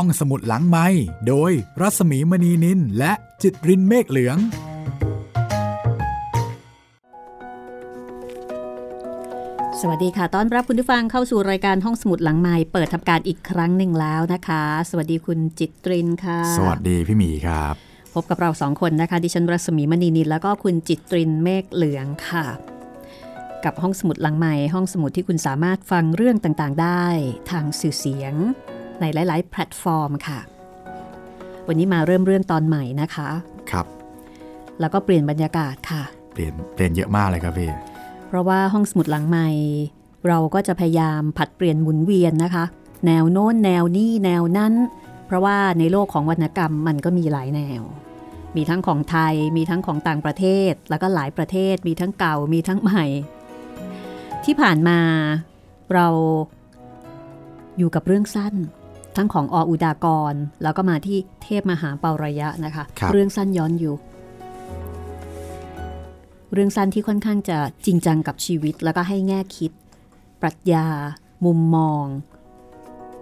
ห้องสมุดหลังไมค์โดยรัศมีมณีนินและจิตรินเมฆเหลืองสวัสดีค่ะต้อนรับคุณผู้ฟังเข้าสู่รายการห้องสมุดหลังไมค์เปิดทำการอีกครั้งหนึ่งแล้วนะคะสวัสดีคุณจิตรินค่ะสวัสดีพี่หมีครับพบกับเราสองคนนะคะดิฉันรัศมีมณีนินแล้วก็คุณจิตรินเมฆเหลืองค่ะกับห้องสมุดหลังไมค์ห้องสมุดที่คุณสามารถฟังเรื่องต่างๆได้ทางสื่อเสียงในหลายๆแพลตฟอร์มค่ะวันนี้มาเริ่มเรื่องตอนใหม่นะคะครับแล้วก็เปลี่ยนบรรยากาศค่ะเปลี่ยนเยอะมากเลยครับพี่เพราะว่าห้องสมุดหลังใหม่เราก็จะพยายามผัดเปลี่ยนหมุนเวียนนะคะแนวโน้นแนวนี้แนวนั้นเพราะว่าในโลกของวรรณกรรมมันก็มีหลายแนวมีทั้งของไทยมีทั้งของต่างประเทศแล้วก็หลายประเทศมีทั้งเก่ามีทั้งใหม่ที่ผ่านมาเราอยู่กับเรื่องสั้นทั้งของอ.อุดากรแล้วก็มาที่เทพมหาเปาระยะนะคะเรื่องสั้นย้อนยุคเรื่องสั้นที่ค่อนข้างจะจริงจังกับชีวิตแล้วก็ให้แง่คิดปรัชญามุมมอง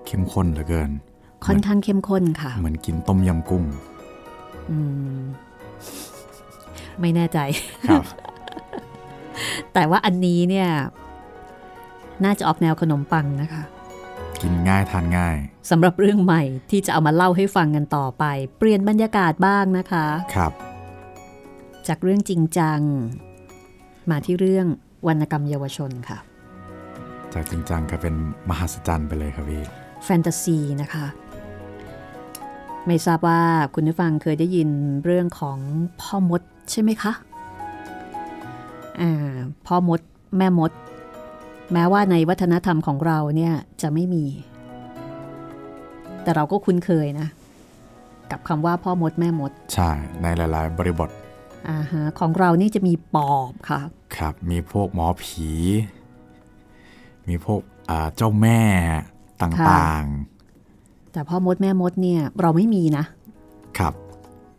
เข้มข้นเหลือเกินค่อนข้างเข้มข้นค่ะเหมือนกินต้มยำกุ้งไม่แน่ใจครับ แต่ว่าอันนี้เนี่ยน่าจะออกแนวขนมปังนะคะกินง่ายทานง่ายสำหรับเรื่องใหม่ที่จะเอามาเล่าให้ฟังกันต่อไปเปลี่ยนบรรยากาศบ้างนะคะครับจากเรื่องจริงจังมาที่เรื่องวรรณกรรมเยาวชนค่ะจากจริงจังก็เป็นมหัศจรรย์ไปเลยครับพี่แฟนตาซีนะคะไม่ทราบว่าคุณผู้ฟังเคยได้ยินเรื่องของพ่อมดใช่ไหมคะพ่อมดแม่มดแม้ว่าในวัฒนธรรมของเราเนี่ยจะไม่มีแต่เราก็คุ้นเคยนะกับคำว่าพ่อมดแม่มดใช่ในหลายๆบริบทของเรานี่จะมีปอบค่ะครับมีพวกหมอผีมีพวกเจ้าแม่ต่างๆแต่พ่อมดแม่มดเนี่ยเราไม่มีนะครับ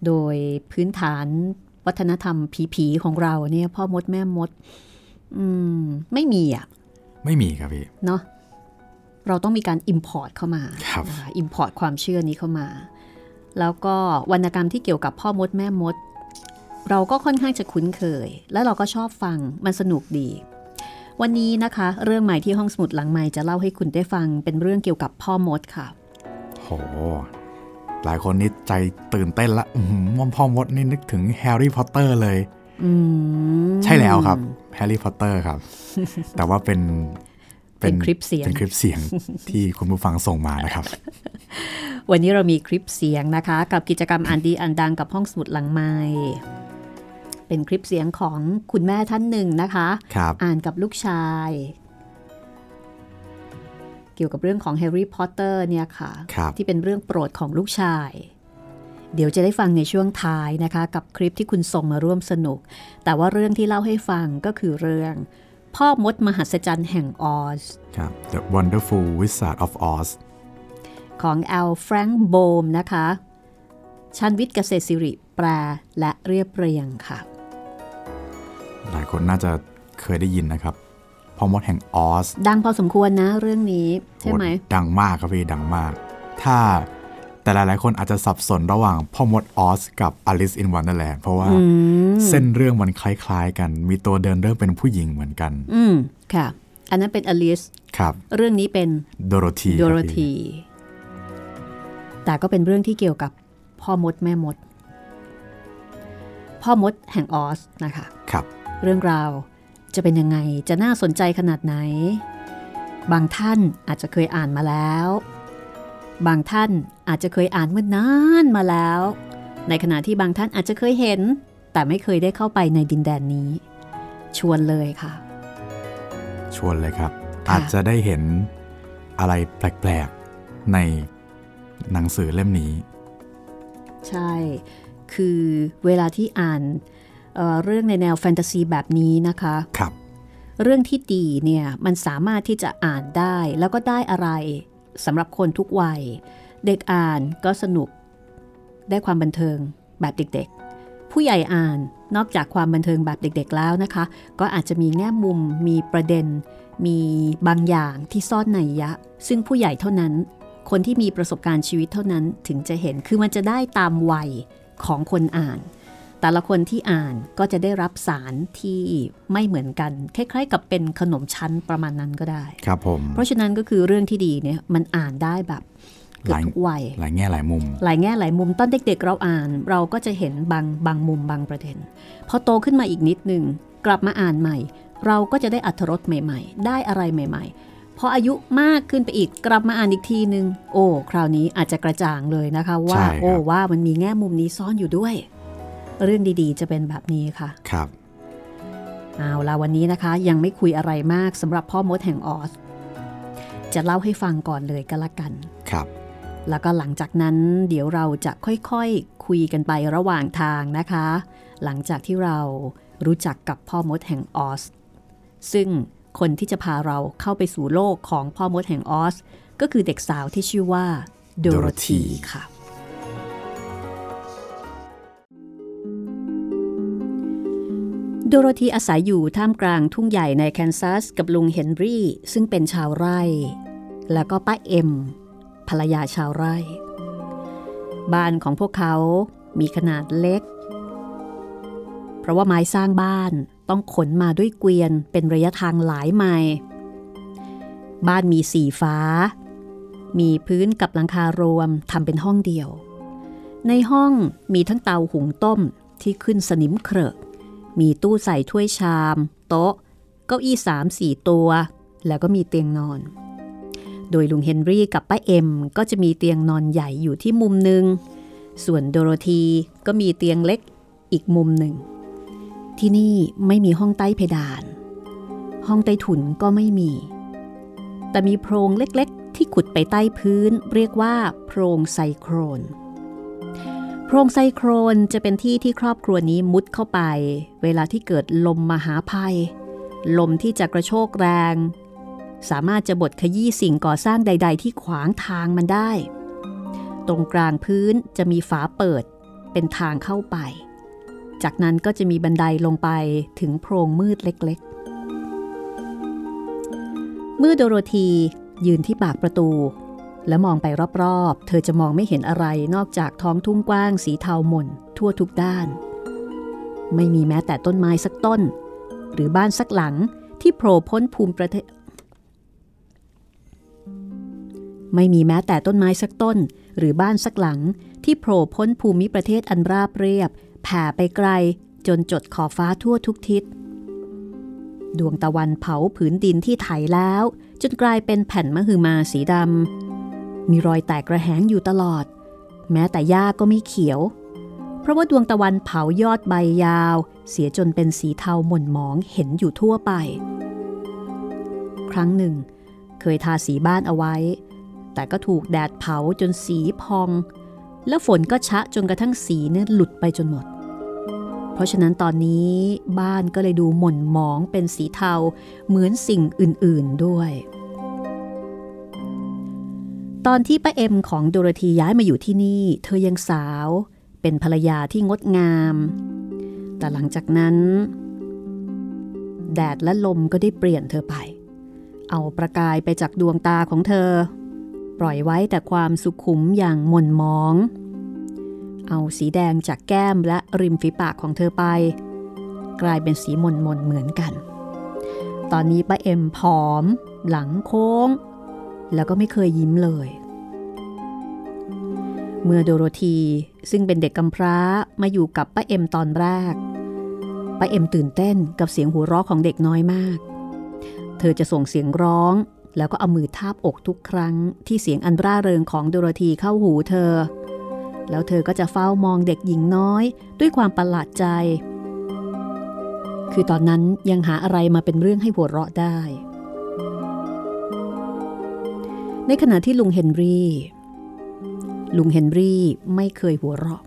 โดยพื้นฐานวัฒนธรรมผีๆของเราเนี่ยพ่อมดแม่มดไม่มีไม่มีครับพี่เนาะเราต้องมีการ import เข้ามา import ความเชื่อนี้เข้ามาแล้วก็วรรณกรรมที่เกี่ยวกับพ่อมดแม่มดเราก็ค่อนข้างจะคุ้นเคยและเราก็ชอบฟังมันสนุกดีวันนี้นะคะเรื่องใหม่ที่ห้องสมุดหลังใหม่จะเล่าให้คุณได้ฟังเป็นเรื่องเกี่ยวกับพ่อมดค่ะโหหลายคนนี่ใจตื่นเต้นละว่าพ่อมดนี่นึกถึงแฮร์รี่พอตเตอร์เลยใช่แล้วครับแฮร์รี่พอตเตอร์ครับ แต่ว่าเป็นคลิปเสียงที่คุณผู้ฟังส่งมานะครับ วันนี้เรามีคลิปเสียงนะคะกับกิจกรรมอ่านดีอ่านดังกับห้องสมุดหลังไมค์เป็นคลิปเสียงของคุณแม่ท่านหนึ่งนะคะอ่านกับลูกชายเกี่ยวกับเรื่องของ Harry Potter เนี่ยค่ะที่เป็นเรื่องโปรดของลูกชายเดี๋ยวจะได้ฟังในช่วงท้ายนะคะกับคลิปที่คุณส่งมาร่วมสนุกแต่ว่าเรื่องที่เล่าให้ฟังก็คือเรื่องพ่อมดมหัศจรรย์แห่งออสครับ The Wonderful Wizard of Oz ของแอลแฟรงค์โบมนะคะชันวิทย์เกษตรศิริแปลและเรียบเรียงค่ะหลายคนน่าจะเคยได้ยินนะครับพ่อมดแห่งออสดังพอสมควรนะเรื่องนี้ใช่ไหมดังมากครับพี่ดังมากถ้าแต่หลายๆคนอาจจะสับสนระหว่างพ่อมดออสกับอลิซอินวันเดอร์แลนด์เพราะว่าเส้นเรื่องมันคล้ายๆกันมีตัวเดินเรื่องเป็นผู้หญิงเหมือนกันค่ะอันนั้นเป็นอลิซครับเรื่องนี้เป็นโดโรธีแต่ก็เป็นเรื่องที่เกี่ยวกับพ่อมดแม่มดพ่อมดแห่งออสนะคะครับเรื่องราวจะเป็นยังไงจะน่าสนใจขนาดไหนบางท่านอาจจะเคยอ่านมาแล้วบางท่านอาจจะเคยอ่านเมื่อนานมาแล้วในขณะที่บางท่านอาจจะเคยเห็นแต่ไม่เคยได้เข้าไปในดินแดนนี้ชวนเลยค่ะชวนเลยครับอาจจะได้เห็นอะไรแปลกๆในหนังสือเล่มนี้ใช่คือเวลาที่อ่านเรื่องในแนวแฟนตาซีแบบนี้นะคะครับเรื่องที่ดีเนี่ยมันสามารถที่จะอ่านได้แล้วก็ได้อะไรสำหรับคนทุกวัยเด็กอ่านก็สนุกได้ความบันเทิงแบบเด็กๆผู้ใหญ่อ่านนอกจากความบันเทิงแบบเด็กๆแล้วนะคะก็อาจจะมีแง่มุมมีประเด็นมีบางอย่างที่ซ่อนนัยยะซึ่งผู้ใหญ่เท่านั้น คนที่มีประสบการณ์ชีวิตเท่านั้นถึงจะเห็นคือมันจะได้ตามวัยของคนอ่านแต่ละคนที่อ่านก็จะได้รับสารที่ไม่เหมือนกันคล้ายๆกับเป็นขนมชั้นประมาณนั้นก็ได้ครับผมเพราะฉะนั้นก็คือเรื่องที่ดีเนี่ยมันอ่านได้แบบเกือบทุกวัยหลายแง่หลายมุมหลายแง่หลายมุมตอนเด็กๆเราอ่านเราก็จะเห็นบางมุมบางประเด็นพอโตขึ้นมาอีกนิดนึงกลับมาอ่านใหม่เราก็จะได้อรรถรสใหม่ๆได้อะไรใหม่ๆพออายุมากขึ้นไปอีกกลับมาอ่านอีกทีนึงโอ้คราวนี้อาจจะกระจ่างเลยนะคะว่าโอ้ว่ามันมีแง่มุมนี้ซ่อนอยู่ด้วยเรื่องดีๆจะเป็นแบบนี้ค่ะครับเอาล่ะวันนี้นะคะยังไม่คุยอะไรมากสำหรับพ่อมดแห่งออสจะเล่าให้ฟังก่อนเลยก็แล้วกันครับแล้วก็หลังจากนั้นเดี๋ยวเราจะค่อยๆคุยกันไประหว่างทางนะคะหลังจากที่เรารู้จักกับพ่อมดแห่งออสซึ่งคนที่จะพาเราเข้าไปสู่โลกของพ่อมดแห่งออสก็คือเด็กสาวที่ชื่อว่าโดโรธีค่ะโดโรธีอาศัยอยู่ท่ามกลางทุ่งใหญ่ในแคนซัสกับลุงเฮนรี่ซึ่งเป็นชาวไร่แล้วก็ป้าเอ็มภรรยาชาวไร่บ้านของพวกเขามีขนาดเล็กเพราะว่าไม้สร้างบ้านต้องขนมาด้วยเกวียนเป็นระยะทางหลายไมล์บ้านมี4ฝามีพื้นกับหลังคารวมทำเป็นห้องเดียวในห้องมีทั้งเตาหุงต้มที่ขึ้นสนิมเครอะมีตู้ใส่ถ้วยชามโต๊ะเก้าอี้ 3-4 ตัวแล้วก็มีเตียงนอนโดยลุงเฮนรี่กับป้าเอ็มก็จะมีเตียงนอนใหญ่อยู่ที่มุมหนึ่งส่วนโดโรธีก็มีเตียงเล็กอีกมุมหนึ่งที่นี่ไม่มีห้องใต้เพดานห้องใต้ถุนก็ไม่มีแต่มีโพรงเล็กๆที่ขุดไปใต้พื้นเรียกว่าโพรงไซโครนโพรงไซโครนจะเป็นที่ที่ครอบครัวนี้มุดเข้าไปเวลาที่เกิดลมมหาภัยลมที่จะกระโชกแรงสามารถจะบดขยี้สิ่งก่อสร้างใดๆที่ขวางทางมันได้ตรงกลางพื้นจะมีฝาเปิดเป็นทางเข้าไปจากนั้นก็จะมีบันไดลงไปถึงโพรงมืดเล็กๆเมื่อโดโรธียืนที่ปากประตูและมองไปรอบๆเธอจะมองไม่เห็นอะไรนอกจากท้องทุ่งกว้างสีเทาหม่นทั่วทุกด้านไม่มีแม้แต่ต้นไม้สักต้นหรือบ้านสักหลังที่โผล่พ้นภูมิประเทศไม่มีแม้แต่ต้นไม้สักต้นหรือบ้านสักหลังที่โผล่พ้นภูมิประเทศอันราบเรียบแผ่ไปไกลจนจดขอบฟ้าทั่วทุกทิศดวงตะวันเผาผืนดินที่ไถแล้วจนกลายเป็นแผ่นมหึมาสีดำมีรอยแตกระแหงอยู่ตลอดแม้แต่หญ้าก็ไม่เขียวเพราะว่าดวงตะวันเผายอดใบยาวเสียจนเป็นสีเทาหม่นหมองเห็นอยู่ทั่วไปครั้งหนึ่งเคยทาสีบ้านเอาไว้แต่ก็ถูกแดดเผาจนสีพองแล้วฝนก็ชะจนกระทั่งสีเนี่ยหลุดไปจนหมดเพราะฉะนั้นตอนนี้บ้านก็เลยดูหม่นหมองเป็นสีเทาเหมือนสิ่งอื่นๆด้วยตอนที่ป้าเอ็มของโดโรธีย้ายมาอยู่ที่นี่เธอยังสาวเป็นภรรยาที่งดงามแต่หลังจากนั้นแดดและลมก็ได้เปลี่ยนเธอไปเอาประกายไปจากดวงตาของเธอปล่อยไว้แต่ความสุขุมอย่างหม่นหมองเอาสีแดงจากแก้มและริมฝีปากของเธอไปกลายเป็นสีหม่นๆเหมือนกันตอนนี้ป้าเอ็มผอมหลังโค้งแล้วก็ไม่เคยยิ้มเลยเมื่อโดโรธีซึ่งเป็นเด็กกำพร้ามาอยู่กับป้าเอ็มตอนแรกป้าเอ็มตื่นเต้นกับเสียงหัวเราะของเด็กน้อยมากเธอจะส่งเสียงร้องแล้วก็เอามือทาบอกทุกครั้งที่เสียงอันร่าเริงของโดโรธีเข้าหูเธอแล้วเธอก็จะเฝ้ามองเด็กหญิงน้อยด้วยความประหลาดใจคือตอนนั้นยังหาอะไรมาเป็นเรื่องให้หัวเราะได้ในขณะที่ลุงเฮนรี่ไม่เคยหัวเราะ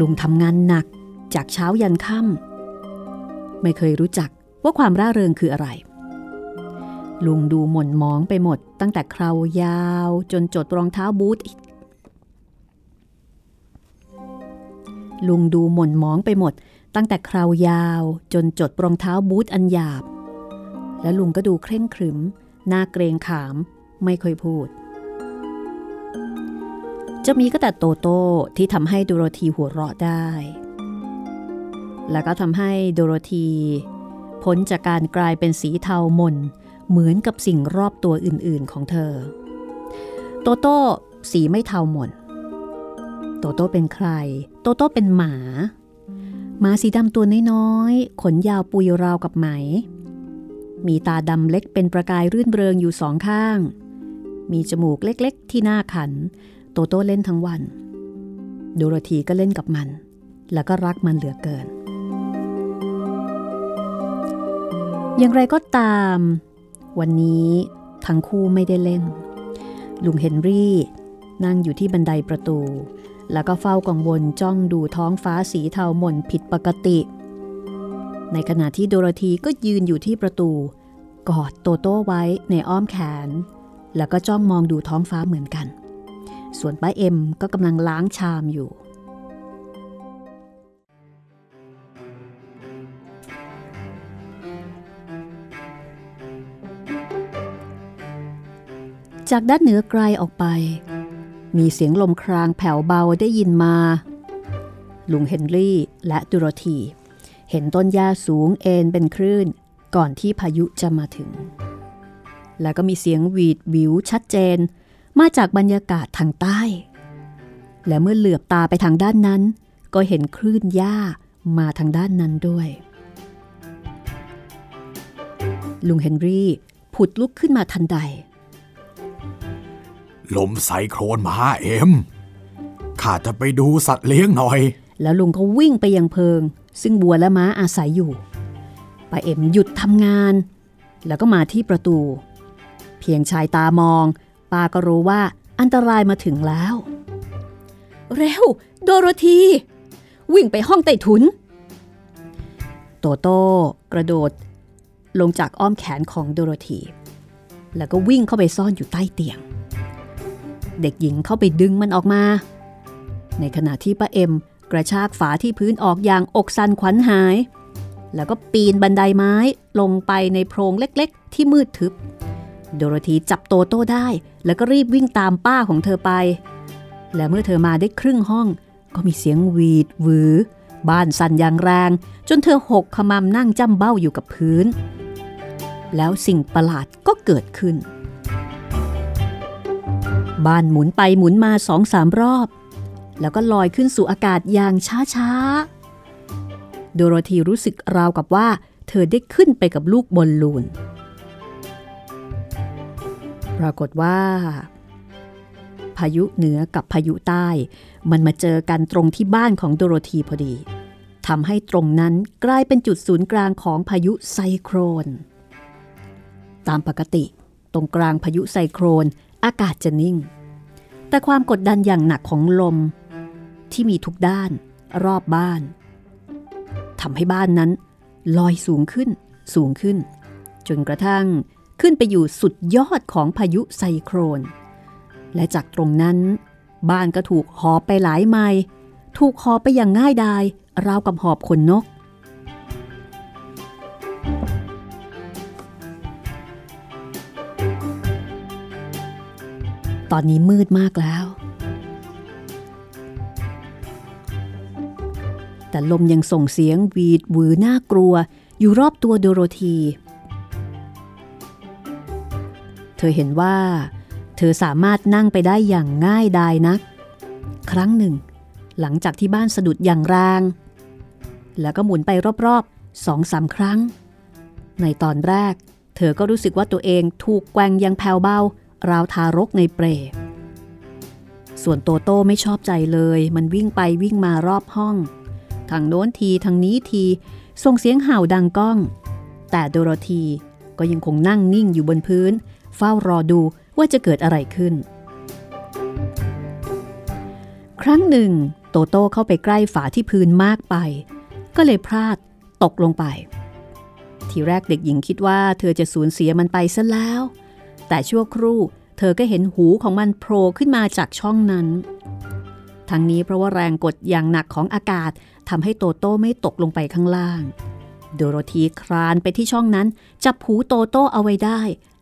ลุงทำงานหนักจากเช้ายันค่ำไม่เคยรู้จักว่าความร่าเริงคืออะไรลุงดูหม่นหมองไปหมดตั้งแต่เครายาวจนจดรองเท้าบูทลุงดูหม่นหมองไปหมดตั้งแต่เครายาวจนจดรองเท้าบูทอันหยาบและลุงก็ดูเคร่งขรึมหน้าเกรงขามไม่ค่อยพูด จะมีก็แต่โตโต้ที่ทำให้โดโรธีหัวเราะได้แล้วก็ทำให้โดโรธีพ้นจากการกลายเป็นสีเทาหม่นเหมือนกับสิ่งรอบตัวอื่นๆของเธอโตโต้สีไม่เทาหม่นโตโต้เป็นใครโตโต้เป็นหมาหมาสีดำตัวน้อยๆขนยาวปุยราวกับไหมมีตาดำเล็กเป็นประกายรื่นเริงอยู่สองข้างมีจมูกเล็กๆที่หน้าขันโตโต้เล่นทั้งวันโดโรธีก็เล่นกับมันแล้วก็รักมันเหลือเกินอย่างไรก็ตามวันนี้ทั้งคู่ไม่ได้เล่นลุงเฮนรี่นั่งอยู่ที่บันไดประตูแล้วก็เฝ้ากังวลจ้องดูท้องฟ้าสีเทาหม่นผิดปกติในขณะที่โดโรธีก็ยืนอยู่ที่ประตูกอดโตโต้ไว้ในอ้อมแขนแล้วก็จ้องมองดูท้องฟ้าเหมือนกันส่วนป้าเอ็มก็กำลังล้างชามอยู่จากด้านเหนือไกลออกไปมีเสียงลมครางแผ่วเบาได้ยินมาลุงเฮนรี่และโดโรธีเห็นต้นหญ้าสูงเอ็นเป็นคลื่นก่อนที่พายุจะมาถึงแล้วก็มีเสียงหวีดหวิวชัดเจนมาจากบรรยากาศทางใต้และเมื่อเหลือบตาไปทางด้านนั้นก็เห็นคลื่นหญ้ามาทางด้านนั้นด้วยลุงเฮนรี่ผุดลุกขึ้นมาทันใดลมไซโคลนมาเอ็มข้าจะไปดูสัตว์เลี้ยงหน่อยแล้วลุงก็วิ่งไปยังเพิงซึ่งบัวและม้าอาศัยอยู่ป้าเอ็มหยุดทำงานแล้วก็มาที่ประตูเพียงชายตามองป้าก็รู้ว่าอันตรายมาถึงแล้วเร็วโดโรธีวิ่งไปห้องใต้ถุนโตโต้กระโดดลงจากอ้อมแขนของโดโรธีแล้วก็วิ่งเข้าไปซ่อนอยู่ใต้เตียงเด็กหญิงเข้าไปดึงมันออกมาในขณะที่ป้าเอ็มกระชากฝาที่พื้นออกอย่างอกสั่นขวัญหายแล้วก็ปีนบันไดไม้ลงไปในโพรงเล็กๆที่มืดทึบโดโรธีจับโตโต้ได้แล้วก็รีบวิ่งตามป้าของเธอไปและเมื่อเธอมาได้ครึ่งห้องก็มีเสียงหวีดหวือบ้านสั่นอย่างแรงจนเธอหกขมำนั่งจ้ำเบ้าอยู่กับพื้นแล้วสิ่งประหลาดก็เกิดขึ้นบ้านหมุนไปหมุนมา 2-3 รอบแล้วก็ลอยขึ้นสู่อากาศอย่างช้าๆโดโรธีรู้สึกราวกับว่าเธอได้ขึ้นไปกับลูกบอลลูนปรากฏว่าพายุเหนือกับพายุใต้มันมาเจอกันตรงที่บ้านของโดโรธีพอดีทำให้ตรงนั้นกลายเป็นจุดศูนย์กลางของพายุไซโคลนตามปกติตรงกลางพายุไซโคลนอากาศจะนิ่งแต่ความกดดันอย่างหนักของลมที่มีทุกด้านรอบบ้านทำให้บ้านนั้นลอยสูงขึ้นจนกระทั่งขึ้นไปอยู่สุดยอดของพายุไซโคลนและจากตรงนั้นบ้านก็ถูกหอบไปหลายไมล์ถูกหอบไปอย่างง่ายดายราวกับหอบขนนกตอนนี้มืดมากแล้วแต่ลมยังส่งเสียงหวีดหวือน่ากลัวอยู่รอบตัวโดโรธีเธอเห็นว่าเธอสามารถนั่งไปได้อย่างง่ายดายนักครั้งหนึ่งหลังจากที่บ้านสะดุดอย่างแรงแล้วก็หมุนไปรอบๆ 2-3 ครั้งในตอนแรกเธอก็รู้สึกว่าตัวเองถูกแกว่งอย่างแผ่วเบาราวทารกในเปรย์ส่วนโตโต้ไม่ชอบใจเลยมันวิ่งไปวิ่งมารอบห้องทางโน้นทีทางนี้ทีส่งเสียงเห่าดังก้องแต่โดโรธีก็ยังคงนั่งนิ่งอยู่บนพื้นเฝ้ารอดูว่าจะเกิดอะไรขึ้นครั้งหนึ่งโตโต้เข้าไปใกล้ฝาที่พื้นมากไปก็เลยพลาดตกลงไปทีแรกเด็กหญิงคิดว่าเธอจะสูญเสียมันไปซะแล้วแต่ชั่วครู่เธอก็เห็นหูของมันโผล่ขึ้นมาจากช่องนั้นทั้งนี้เพราะว่าแรงกดอย่างหนักของอากาศทำให้โตโต้ไม่ตกลงไปข้างล่างโดโรธีคลานไปที่ช่องนั้นจับหูโตโต้เอาไว้ได้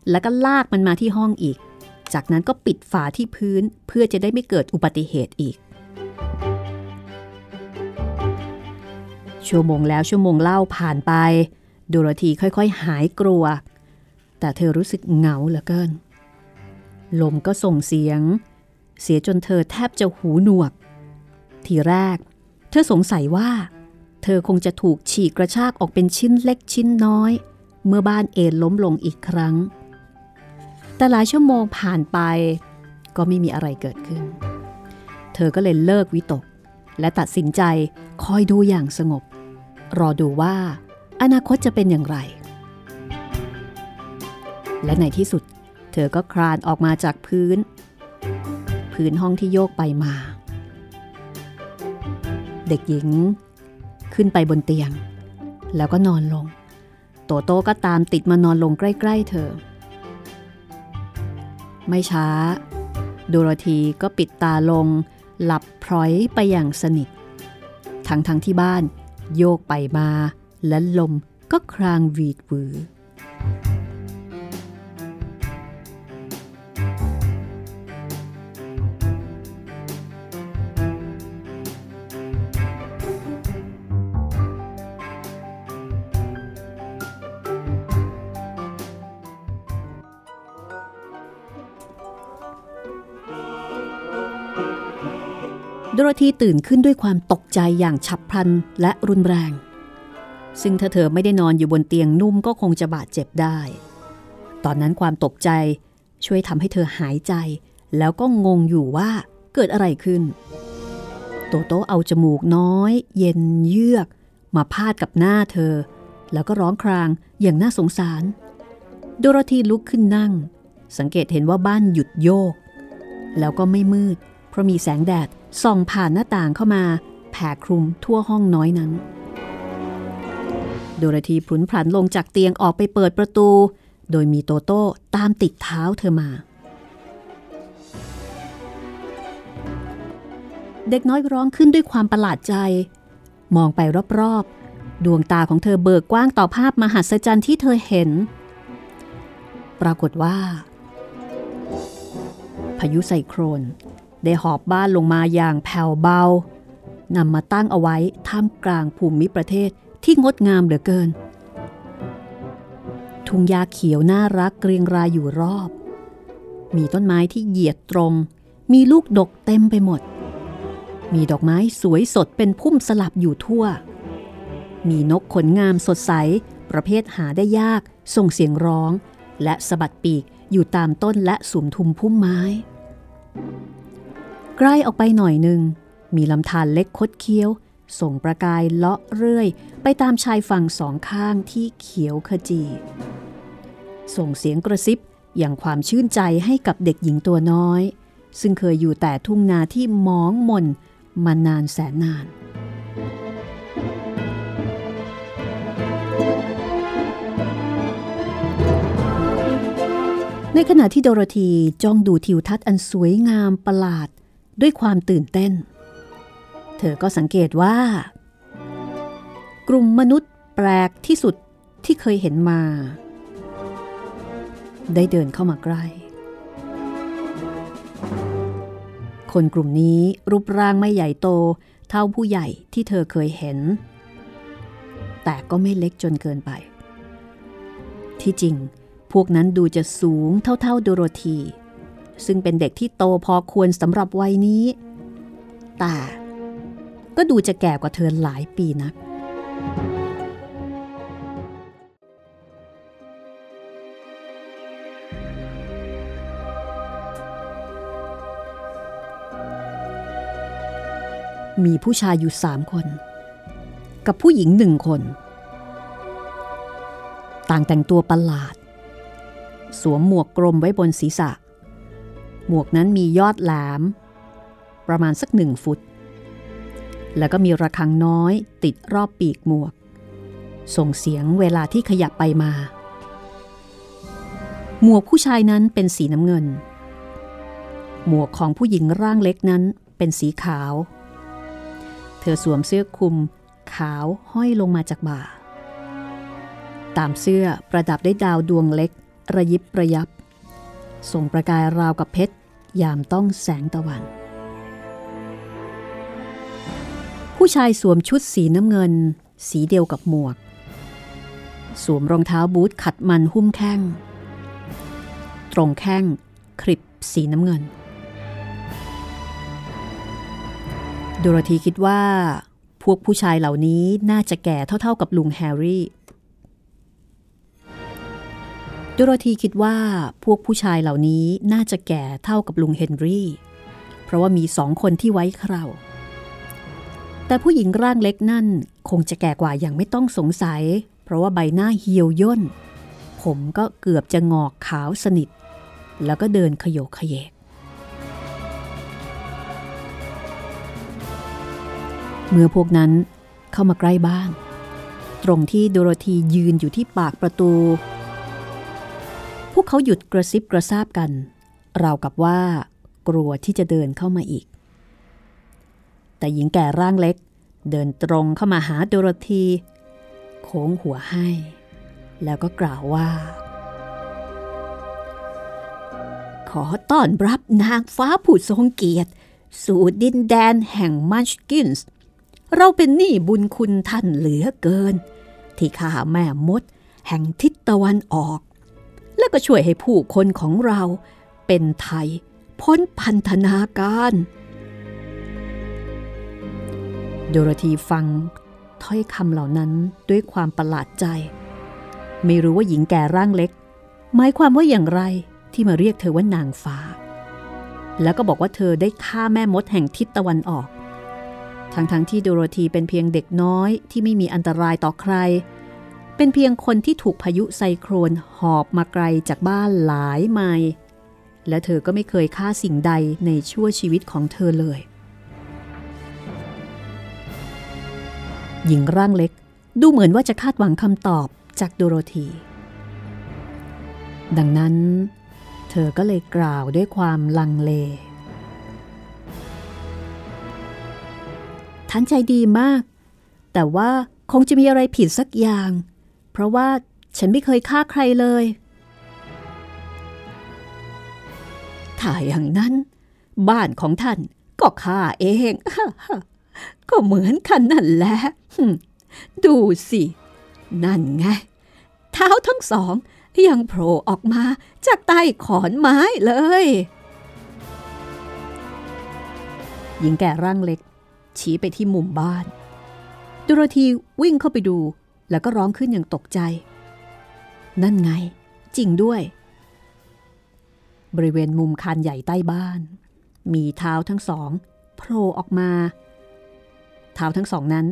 แล้วก็ลากมันมาที่ห้องอีก จากนั้นก็ปิดฝาที่พื้นเพื่อจะได้ไม่เกิดอุบัติเหตุอีกชั่วโมงแล้วชั่วโมงเล่าผ่านไปโดโรธีค่อยๆหายกลัวแต่เธอรู้สึกเหงาเหลือเกินลมก็ส่งเสียงเสียจนเธอแทบจะหูหนวกทีแรกเธอสงสัยว่าเธอคงจะถูกฉีกกระชากออกเป็นชิ้นเล็กชิ้นน้อยเมื่อบ้านเอนล้มลงอีกครั้งแต่หลายชั่วโมงผ่านไปก็ไม่มีอะไรเกิดขึ้นเธอก็เลยเลิกวิตกและตัดสินใจคอยดูอย่างสงบรอดูว่าอนาคตจะเป็นอย่างไรและในที่สุดเธอก็คลานออกมาจากพื้นห้องที่โยกไปมาเด็กหญิงขึ้นไปบนเตียงแล้วก็นอนลงโตโต้ก็ตามติดมานอนลงใกล้ๆเธอไม่ช้าโดโรธีก็ปิดตาลงหลับพร้อยไปอย่างสนิททั้งที่บ้านโยกไปมาและลมก็ครางหวีดหวือโดโรธีตื่นขึ้นด้วยความตกใจอย่างฉับพลันและรุนแรงซึ่งถ้าเธอไม่ได้นอนอยู่บนเตียงนุ่มก็คงจะบาดเจ็บได้ตอนนั้นความตกใจช่วยทำให้เธอหายใจแล้วก็งงอยู่ว่าเกิดอะไรขึ้นโตโต้เอาจมูกน้อยเย็นเยือกมาพาดกับหน้าเธอแล้วก็ร้องครางอย่างน่าสงสารโดโรธีลุกขึ้นนั่งสังเกตเห็นว่าบ้านหยุดโยกแล้วก็ไม่มืดเพราะมีแสงแดดส่องผ่านหน้าต่างเข้ามาแผ่คลุมทั่วห้องน้อยนั้นโดโรธีพลุนพลันลงจากเตียงออกไปเปิดประตูโดยมีโตโต้ตามติดเท้าเธอมาเด็กน้อยร้องขึ้นด้วยความประหลาดใจมองไปรอบๆดวงตาของเธอเบิกกว้างต่อภาพมหัศจรรย์ที่เธอเห็นปรากฏว่าพายุไซโคลนได้หอบบ้านลงมาอย่างแผ่วเบานำมาตั้งเอาไว้ท่ามกลางภูมิประเทศที่งดงามเหลือเกินทุ่งหญ้าเขียวน่ารักเกรียงรายอยู่รอบมีต้นไม้ที่เหยียดตรงมีลูกดกเต็มไปหมดมีดอกไม้สวยสดเป็นพุ่มสลับอยู่ทั่วมีนกขนงามสดใสประเภทหาได้ยากส่งเสียงร้องและสะบัดปีกอยู่ตามต้นและสุมทุมพุ่มไม้ใกล้ออกไปหน่อยหนึ่งมีลำธารเล็กคดเคี้ยวส่งประกายเลาะเรื่อยไปตามชายฝั่งสองข้างที่เขียวขจีส่งเสียงกระซิบอย่างความชื่นใจให้กับเด็กหญิงตัวน้อยซึ่งเคยอยู่แต่ทุ่งนาที่หมองหม่นมานานแสนนานในขณะที่โดโรธีจ้องดูทิวทัศน์อันสวยงามประหลาดด้วยความตื่นเต้นเธอก็สังเกตว่ากลุ่มมนุษย์แปลกที่สุดที่เคยเห็นมาได้เดินเข้ามาใกล้คนกลุ่มนี้รูปร่างไม่ใหญ่โตเท่าผู้ใหญ่ที่เธอเคยเห็นแต่ก็ไม่เล็กจนเกินไปที่จริงพวกนั้นดูจะสูงเท่าๆโดโรธีซึ่งเป็นเด็กที่โตพอควรสำหรับวัยนี้แต่ก็ดูจะแก่กว่าเธอหลายปีนักมีผู้ชายอยู่3 คนกับผู้หญิง1 คนต่างแต่งตัวประหลาดสวมหมวกกลมไว้บนศีรษะหมวกนั้นมียอดแหลมประมาณสัก1 ฟุตแล้วก็มีระฆังน้อยติดรอบปีกหมวกส่งเสียงเวลาที่ขยับไปมาหมวกผู้ชายนั้นเป็นสีน้ำเงินหมวกของผู้หญิงร่างเล็กนั้นเป็นสีขาวเธอสวมเสื้อคลุมขาวห้อยลงมาจากบ่าตามเสื้อประดับด้วยดาวดวงเล็กระยิบระยับ ส่งประกายราวกับเพชรยามต้องแสงตะวันผู้ชายสวมชุดสีน้ำเงินสีเดียวกับหมวกสวมรองเท้าบูทขัดมันหุ้มแข้งตรงแข้งคลิปสีน้ำเงินโดโรธีคิดว่าพวกผู้ชายเหล่านี้น่าจะแก่เท่าๆกับลุงแฮร์รี่โดโรธีคิดว่าพวกผู้ชายเหล่านี้น่าจะแก่เท่ากับลุงเฮนรี่เพราะว่ามีสองคนที่ไว้เคราแต่ผู้หญิงร่างเล็กนั่นคงจะแก่กว่าอย่างไม่ต้องสงสัยเพราะว่าใบหน้าเหี่ยวย่นผมก็เกือบจะงอกขาวสนิทแล้วก็เดินขยโยกขยเยกเมื่อพวกนั้นเข้ามาใกล้บ้านตรงที่โดโรธียืนอยู่ที่ปากประตูพวกเขาหยุดกระซิบกระซาบกันราวกับว่ากลัวที่จะเดินเข้ามาอีกแต่หญิงแก่ร่างเล็กเดินตรงเข้ามาหาโดโรธีโค้งหัวให้แล้วก็กล่าวว่าขอต้อนรับนางฟ้าผู้ทรงเกียรติสู่ดินแดนแห่งมัชกินส์เราเป็นหนี้บุญคุณท่านเหลือเกินที่ข้าแม่มดแห่งทิศตะวันออกและก็ช่วยให้ผู้คนของเราเป็นไทยพ้นพันธนาการโดโรธีฟังถ้อยคำเหล่านั้นด้วยความประหลาดใจไม่รู้ว่าหญิงแก่ร่างเล็กหมายความว่าอย่างไรที่มาเรียกเธอว่านางฟ้าแล้วก็บอกว่าเธอได้ฆ่าแม่มดแห่งทิศตะวันออกทั้งที่โดโรธีเป็นเพียงเด็กน้อยที่ไม่มีอันตรายต่อใครเป็นเพียงคนที่ถูกพายุไซโคลนหอบมาไกลจากบ้านหลายไมล์และเธอก็ไม่เคยฆ่าสิ่งใดในชั่วชีวิตของเธอเลยหญิงร่างเล็กดูเหมือนว่าจะคาดหวังคำตอบจากโดโรธีดังนั้นเธอก็เลยกล่าวด้วยความลังเลท่านใจดีมากแต่ว่าคงจะมีอะไรผิดสักอย่างเพราะว่าฉันไม่เคยฆ่าใครเลยถ้าอย่างนั้นบ้านของท่านก็ฆ่าเองก็เหมือนกันนั่นแหละดูสินั่นไงเท้าทั้งสองยังโผล่ออกมาจากใต้ขอนไม้เลยหญิงแก่ร่างเล็กชี้ไปที่มุมบ้านโดโรธีวิ่งเข้าไปดูแล้วก็ร้องขึ้นอย่างตกใจนั่นไงจริงด้วยบริเวณมุมคานใหญ่ใต้บ้านมีเท้าทั้งสองโผล่ออกมาเท้าทั้งสองนั้น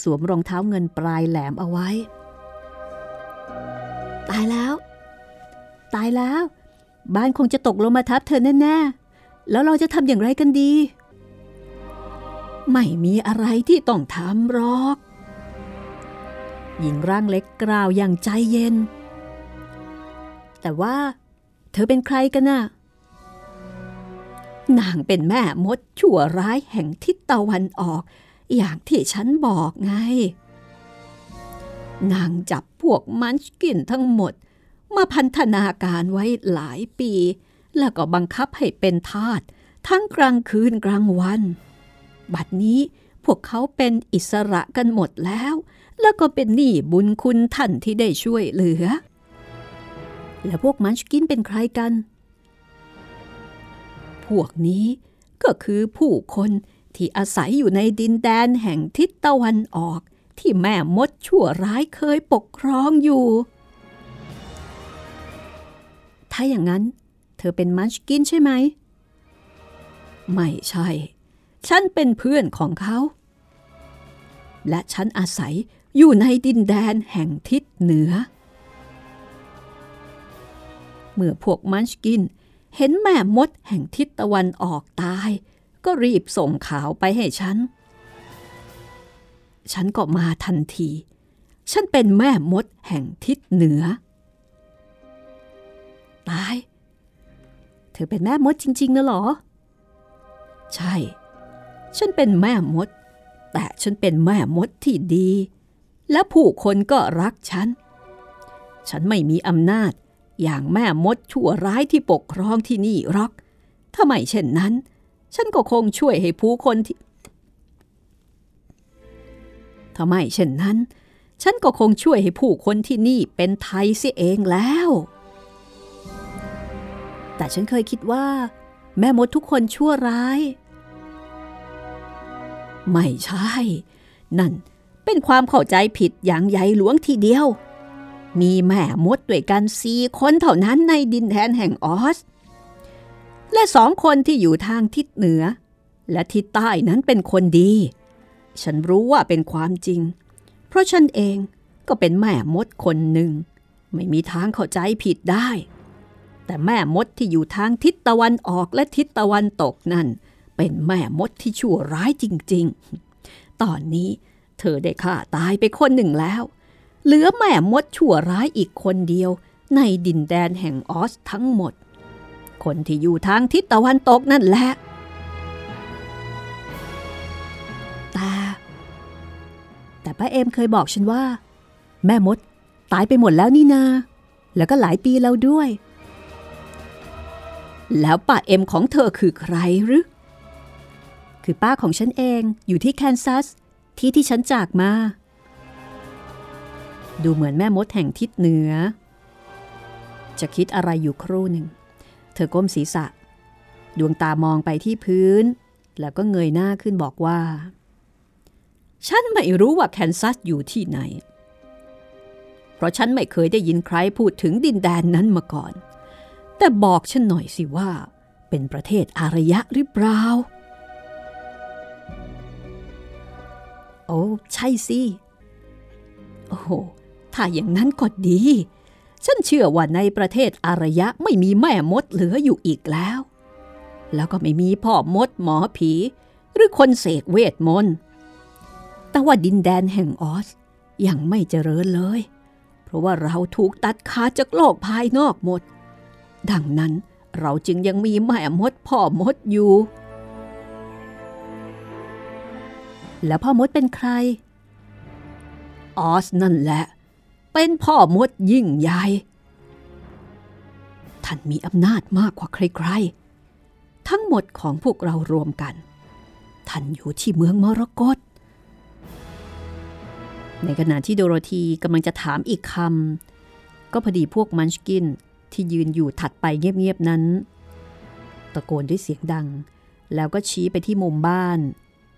สวมรองเท้าเงินปลายแหลมเอาไว้ตายแล้วตายแล้วบ้านคงจะตกลงมาทับเธอแน่ๆแล้วเราจะทำอย่างไรกันดีไม่มีอะไรที่ต้องทำหรอกหญิงร่างเล็กกล่าวอย่างใจเย็นแต่ว่าเธอเป็นใครกันน่ะนางเป็นแม่มดชั่วร้ายแห่งทิศตะวันออกอย่างที่ฉันบอกไงนางจับพวกมันชกินทั้งหมดมาพันธนาการไว้หลายปีแล้วก็บังคับให้เป็นทาสทั้งกลางคืนกลางวันบัดนี้พวกเขาเป็นอิสระกันหมดแล้วแล้วก็เป็นหนี้บุญคุณท่านที่ได้ช่วยเหลือแล้วพวกมันชกินเป็นใครกันพวกนี้ก็คือผู้คนที่อาศัยอยู่ในดินแดนแห่งทิศตะวันออกที่แม่มดชั่วร้ายเคยปกครองอยู่ถ้าอย่างนั้นเธอเป็นมัชกินใช่ไหมไม่ใช่ฉันเป็นเพื่อนของเขาและฉันอาศัยอยู่ในดินแดนแห่งทิศเหนือเมื่อพวกมัชกินเห็นแม่มดแห่งทิศตะวันออกตายก็รีบส่งข่าวไปให้ฉันก็มาทันทีฉันเป็นแม่มดแห่งทิศเหนือตายเธอเป็นแม่มดจริงๆนะเหรอใช่ฉันเป็นแม่มดแต่ฉันเป็นแม่มดที่ดีและผู้คนก็รักฉันไม่มีอำนาจ อย่างแม่มดชั่วร้ายที่ปกครองที่นี่หรอกถ้าไม่เช่นนั้นฉันก็คงช่วยให้ผู้คนที่ถ้าไม่เช่นนั้นฉันก็คงช่วยให้ผู้คนที่นี่เป็นไทยเสียเองแล้วแต่ฉันเคยคิดว่าแม่มดทุกคนชั่วร้ายไม่ใช่นั่นเป็นความเข้าใจผิดอย่างใหญ่หลวงทีเดียวมีแม่มดด้วยกัน4 คนเท่านั้นในดินแดนแห่งออสและ2 คนที่อยู่ทางทิศเหนือและทิศใต้นั้นเป็นคนดีฉันรู้ว่าเป็นความจริงเพราะฉันเองก็เป็นแม่มดคนหนึ่งไม่มีทางเข้าใจผิดได้แต่แม่มดที่อยู่ทางทิศตะวันออกและทิศตะวันตกนั่นเป็นแม่มดที่ชั่วร้ายจริงๆตอนนี้เธอได้ฆ่าตายไปคนหนึ่งแล้วเหลือแม่มดชั่วร้ายอีกคนเดียวในดินแดนแห่งออสทั้งหมดคนที่อยู่ทางทิศตะวันตกนั่นแหละแต่ป้าเอมเคยบอกฉันว่าแม่มดตายไปหมดแล้วนี่นาแล้วก็หลายปีแล้วด้วยแล้วป้าเอมของเธอคือใครหรือคือป้าของฉันเองอยู่ที่แคนซัสที่ฉันจากมาดูเหมือนแม่มดแห่งทิศเหนือจะคิดอะไรอยู่ครู่หนึ่งเธอก้มศีรษะดวงตามองไปที่พื้นแล้วก็เงยหน้าขึ้นบอกว่าฉันไม่รู้ว่าแคนซัสอยู่ที่ไหนเพราะฉันไม่เคยได้ยินใครพูดถึงดินแดนนั้นมาก่อนแต่บอกฉันหน่อยสิว่าเป็นประเทศอารยะหรือเปล่าโอ้ใช่สิโอ้ถ้าอย่างนั้นก็ดีฉันเชื่อว่าในประเทศอารยะไม่มีแม่มดเหลืออยู่อีกแล้วแล้วก็ไม่มีพ่อมดหมอผีหรือคนเสกเวทมนต์แต่ว่าดินแดนแห่งออสยังไม่เจริญเลยเพราะว่าเราถูกตัดขาดจากโลกภายนอกหมดดังนั้นเราจึงยังมีแม่มดพ่อมดอยู่แล้วพ่อมดเป็นใครออสนั่นแหละเป็นพ่อมดยิ่งใหญ่ท่านมีอำนาจมากกว่าใครๆทั้งหมดของพวกเรารวมกันท่านอยู่ที่เมืองมรกตในขณะที่โดโรธีกำลังจะถามอีกคำก็พอดีพวกมันชกินที่ยืนอยู่ถัดไปเงียบๆนั้นตะโกนด้วยเสียงดังแล้วก็ชี้ไปที่มุมบ้าน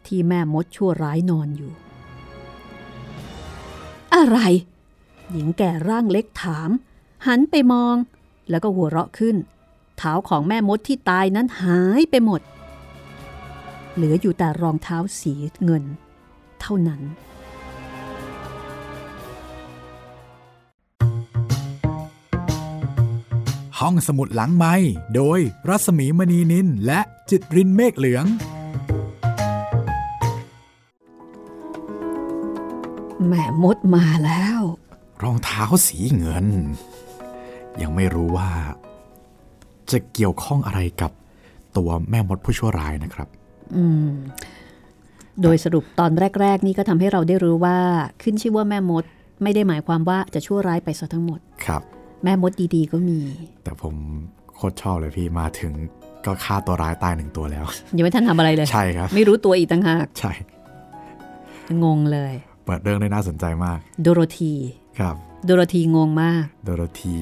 ที่แม่มดชั่วร้ายนอนอยู่อะไรหญิงแก่ร่างเล็กถามหันไปมองแล้วก็หัวเราะขึ้นเท้าของแม่มดที่ตายนั้นหายไปหมดเหลืออยู่แต่รองเท้าสีเงินเท่านั้นห้องสมุดหลังไมค์โดยรัศมีมณีนินและจิตรินเมฆเหลืองแม่มดมาแล้วรองเท้าสีเงินยังไม่รู้ว่าจะเกี่ยวข้องอะไรกับตัวแม่มดผู้ชั่วร้ายนะครับโดยสรุปตอนแรกๆนี่ก็ทำให้เราได้รู้ว่าขึ้นชื่อว่าแม่มดไม่ได้หมายความว่าจะชั่วร้ายไปซะทั้งหมดครับแม่มดดีๆก็มีแต่ผมโคตรชอบเลยพี่มาถึงก็ฆ่าตัวร้ายตาย1ตัวแล้วยังไม่ทันทำอะไรเลยใช่ครับไม่รู้ตัวอีกต่างหากใช่งงเลยเปิดเรื่องได้น่าสนใจมากโดโรธีครับโดโรธีงงมากโดโรธี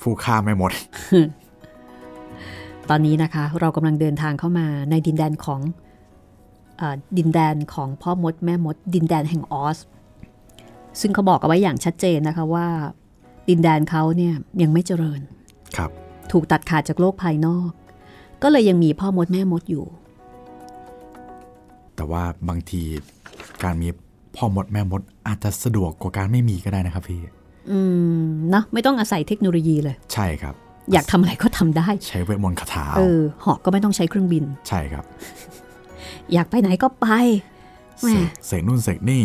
ผู้ฆ่าแม่มด ตอนนี้นะคะเรากำลังเดินทางเข้ามาในดินแดนของพ่อมดแม่มดดินแดนแห่งออสซึ่งเขาบอกเอาไว้อย่างชัดเจนนะคะว่าดินแดนเขาเนี่ยยังไม่เจริญครับถูกตัดขาดจากโลกภายนอกก็เลยยังมีพ่อมดแม่มดอยู่แต่ว่าบางทีการมีพ่อมดแม่มดอาจจะสะดวกกว่าการไม่มีก็ได้นะครับพี่นะไม่ต้องอาศัยเทคโนโลยีเลยใช่ครับอยากทำอะไรก็ทำได้ใช้เวทมนต์คาถาเหาะก็ไม่ต้องใช้เครื่องบินใช่ครับ อยากไปไหนก็ไปแหมเสกนู่นเสกนี่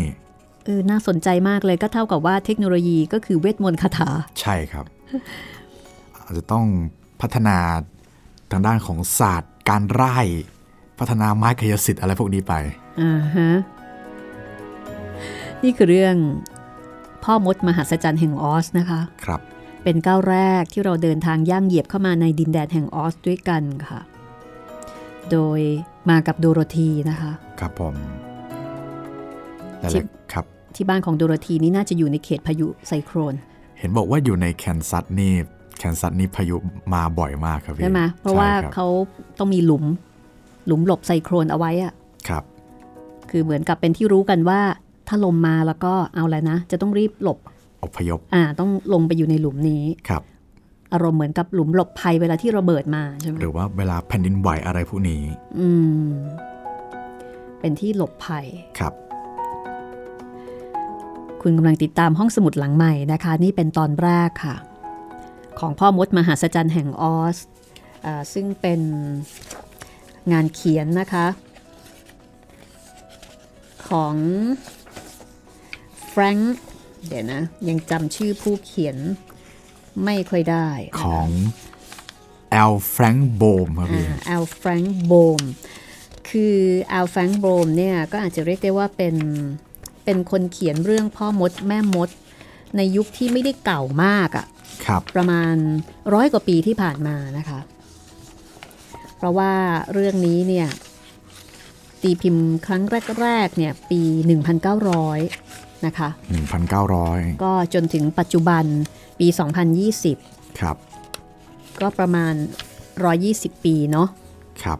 น่าสนใจมากเลยก็เท่ากับว่าเทคโนโลยีก็คือเวทมนต์คาถาใช่ครับ อาจจะต้องพัฒนาทางด้านของศาสตร์การร่ายพัฒนาไม้กายสิทธิ์อะไรพวกนี้ไปฮะนี่คือเรื่องพ่อมดมหัศจรรย์แห่งออสนะคะครับ เป็นก้าวแรกที่เราเดินทางย่างเหยียบเข้ามาในดินแดนแห่งออสด้วยกันค่ะโดยมากับโดโรธีนะคะครับผมนั่นแหละครับที่บ้านของโดโรธีนี่น่าจะอยู่ในเขตพายุไซโคลนเห็นบอกว่าอยู่ในแคนซัสนี่พายุมาบ่อยมากครับพี่ใช่ไหมเพราะว่าเขาต้องมีหลุมหลบไซโคลนเอาไว้อะครับคือเหมือนกับเป็นที่รู้กันว่าถ้าลมมาแล้วก็เอาแล้วนะจะต้องรีบหลบอพยพต้องลงไปอยู่ในหลุมนี้ครับอารมณ์เหมือนกับหลุมหลบภัยเวลาที่ระเบิดมาใช่ไหมหรือว่าเวลาแผ่นดินไหวอะไรพวกนี้เป็นที่หลบภัยครับคุณกำลังติดตามห้องสมุดหลังใหม่นะคะนี่เป็นตอนแรกค่ะของพ่อมดมหัศจรรย์แห่งออสซึ่งเป็นงานเขียนนะคะของแฟรงค์เดี๋ยวนะยังจำชื่อผู้เขียนไม่ค่อยได้ของแอลแฟรงค์โบมครับแอลแฟรงค์โบมคือแอลแฟรงค์โบมเนี่ยก็อาจจะเรียกได้ว่าเป็นคนเขียนเรื่องพ่อมดแม่มดในยุคที่ไม่ได้เก่ามากอ่ะประมาณ100 กว่าปีที่ผ่านมานะคะเพราะว่าเรื่องนี้เนี่ยตีพิมพ์ครั้งแรกๆเนี่ยปี1900นะคะ1900ก็จนถึงปัจจุบันปี2020ครับก็ประมาณ120 ปีเนาะครับ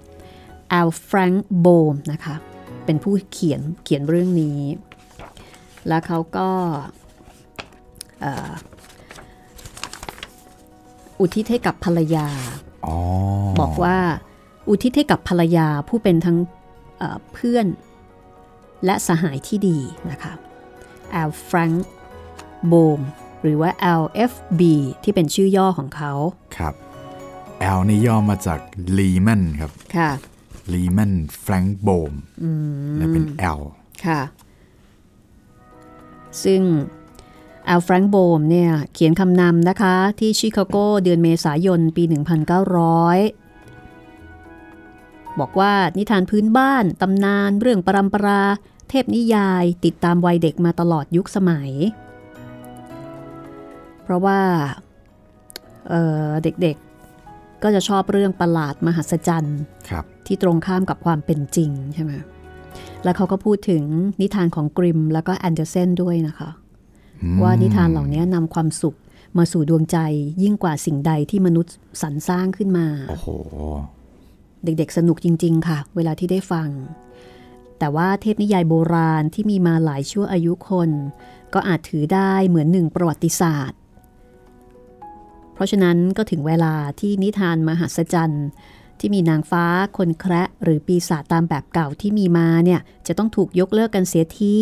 แอลแฟรงค์โบมนะคะเป็นผู้เขียนเรื่องนี้แล้วเขาก็อุทิศให้กับภรรยาบอกว่าอุทิศให้กับภรรยาผู้เป็นทั้งเพื่อนและสหายที่ดีนะคะแอลแฟรงค์โบมหรือว่า LFB ที่เป็นชื่อย่อของเขาครับ L นี่ย่อมาจาก Lehman ครับค่ะ Lehman Frank Bohm และเป็น L ค่ะซึ่ง L Frank Bohm เนี่ยเขียนคำนำนะคะที่ชิคาโกเดือนเมษายนปี 1900 บอกว่านิทานพื้นบ้านตำนานเรื่องปรัมปราเทพนิยายติดตามวัยเด็กมาตลอดยุคสมัยเพราะว่าเด็กๆก็จะชอบเรื่องประหลาดมหัศจรรย์ที่ตรงข้ามกับความเป็นจริงใช่ไหมแล้วเขาก็พูดถึงนิทานของกริมแล้วก็แอนเดอร์เซนด้วยนะคะว่านิทานเหล่านี้นำความสุขมาสู่ดวงใจยิ่งกว่าสิ่งใดที่มนุษย์สรรสร้างขึ้นมาโอ้โหเด็กๆสนุกจริงๆค่ะเวลาที่ได้ฟังแต่ว่าเทพนิยายโบราณที่มีมาหลายชั่วอายุคนก็อาจถือได้เหมือนหนึ่งประวัติศาสตร์เพราะฉะนั้นก็ถึงเวลาที่นิทานมหัศจรรย์ที่มีนางฟ้าคนแคระหรือปีศาจตามแบบเก่าที่มีมาเนี่ยจะต้องถูกยกเลิกกันเสียที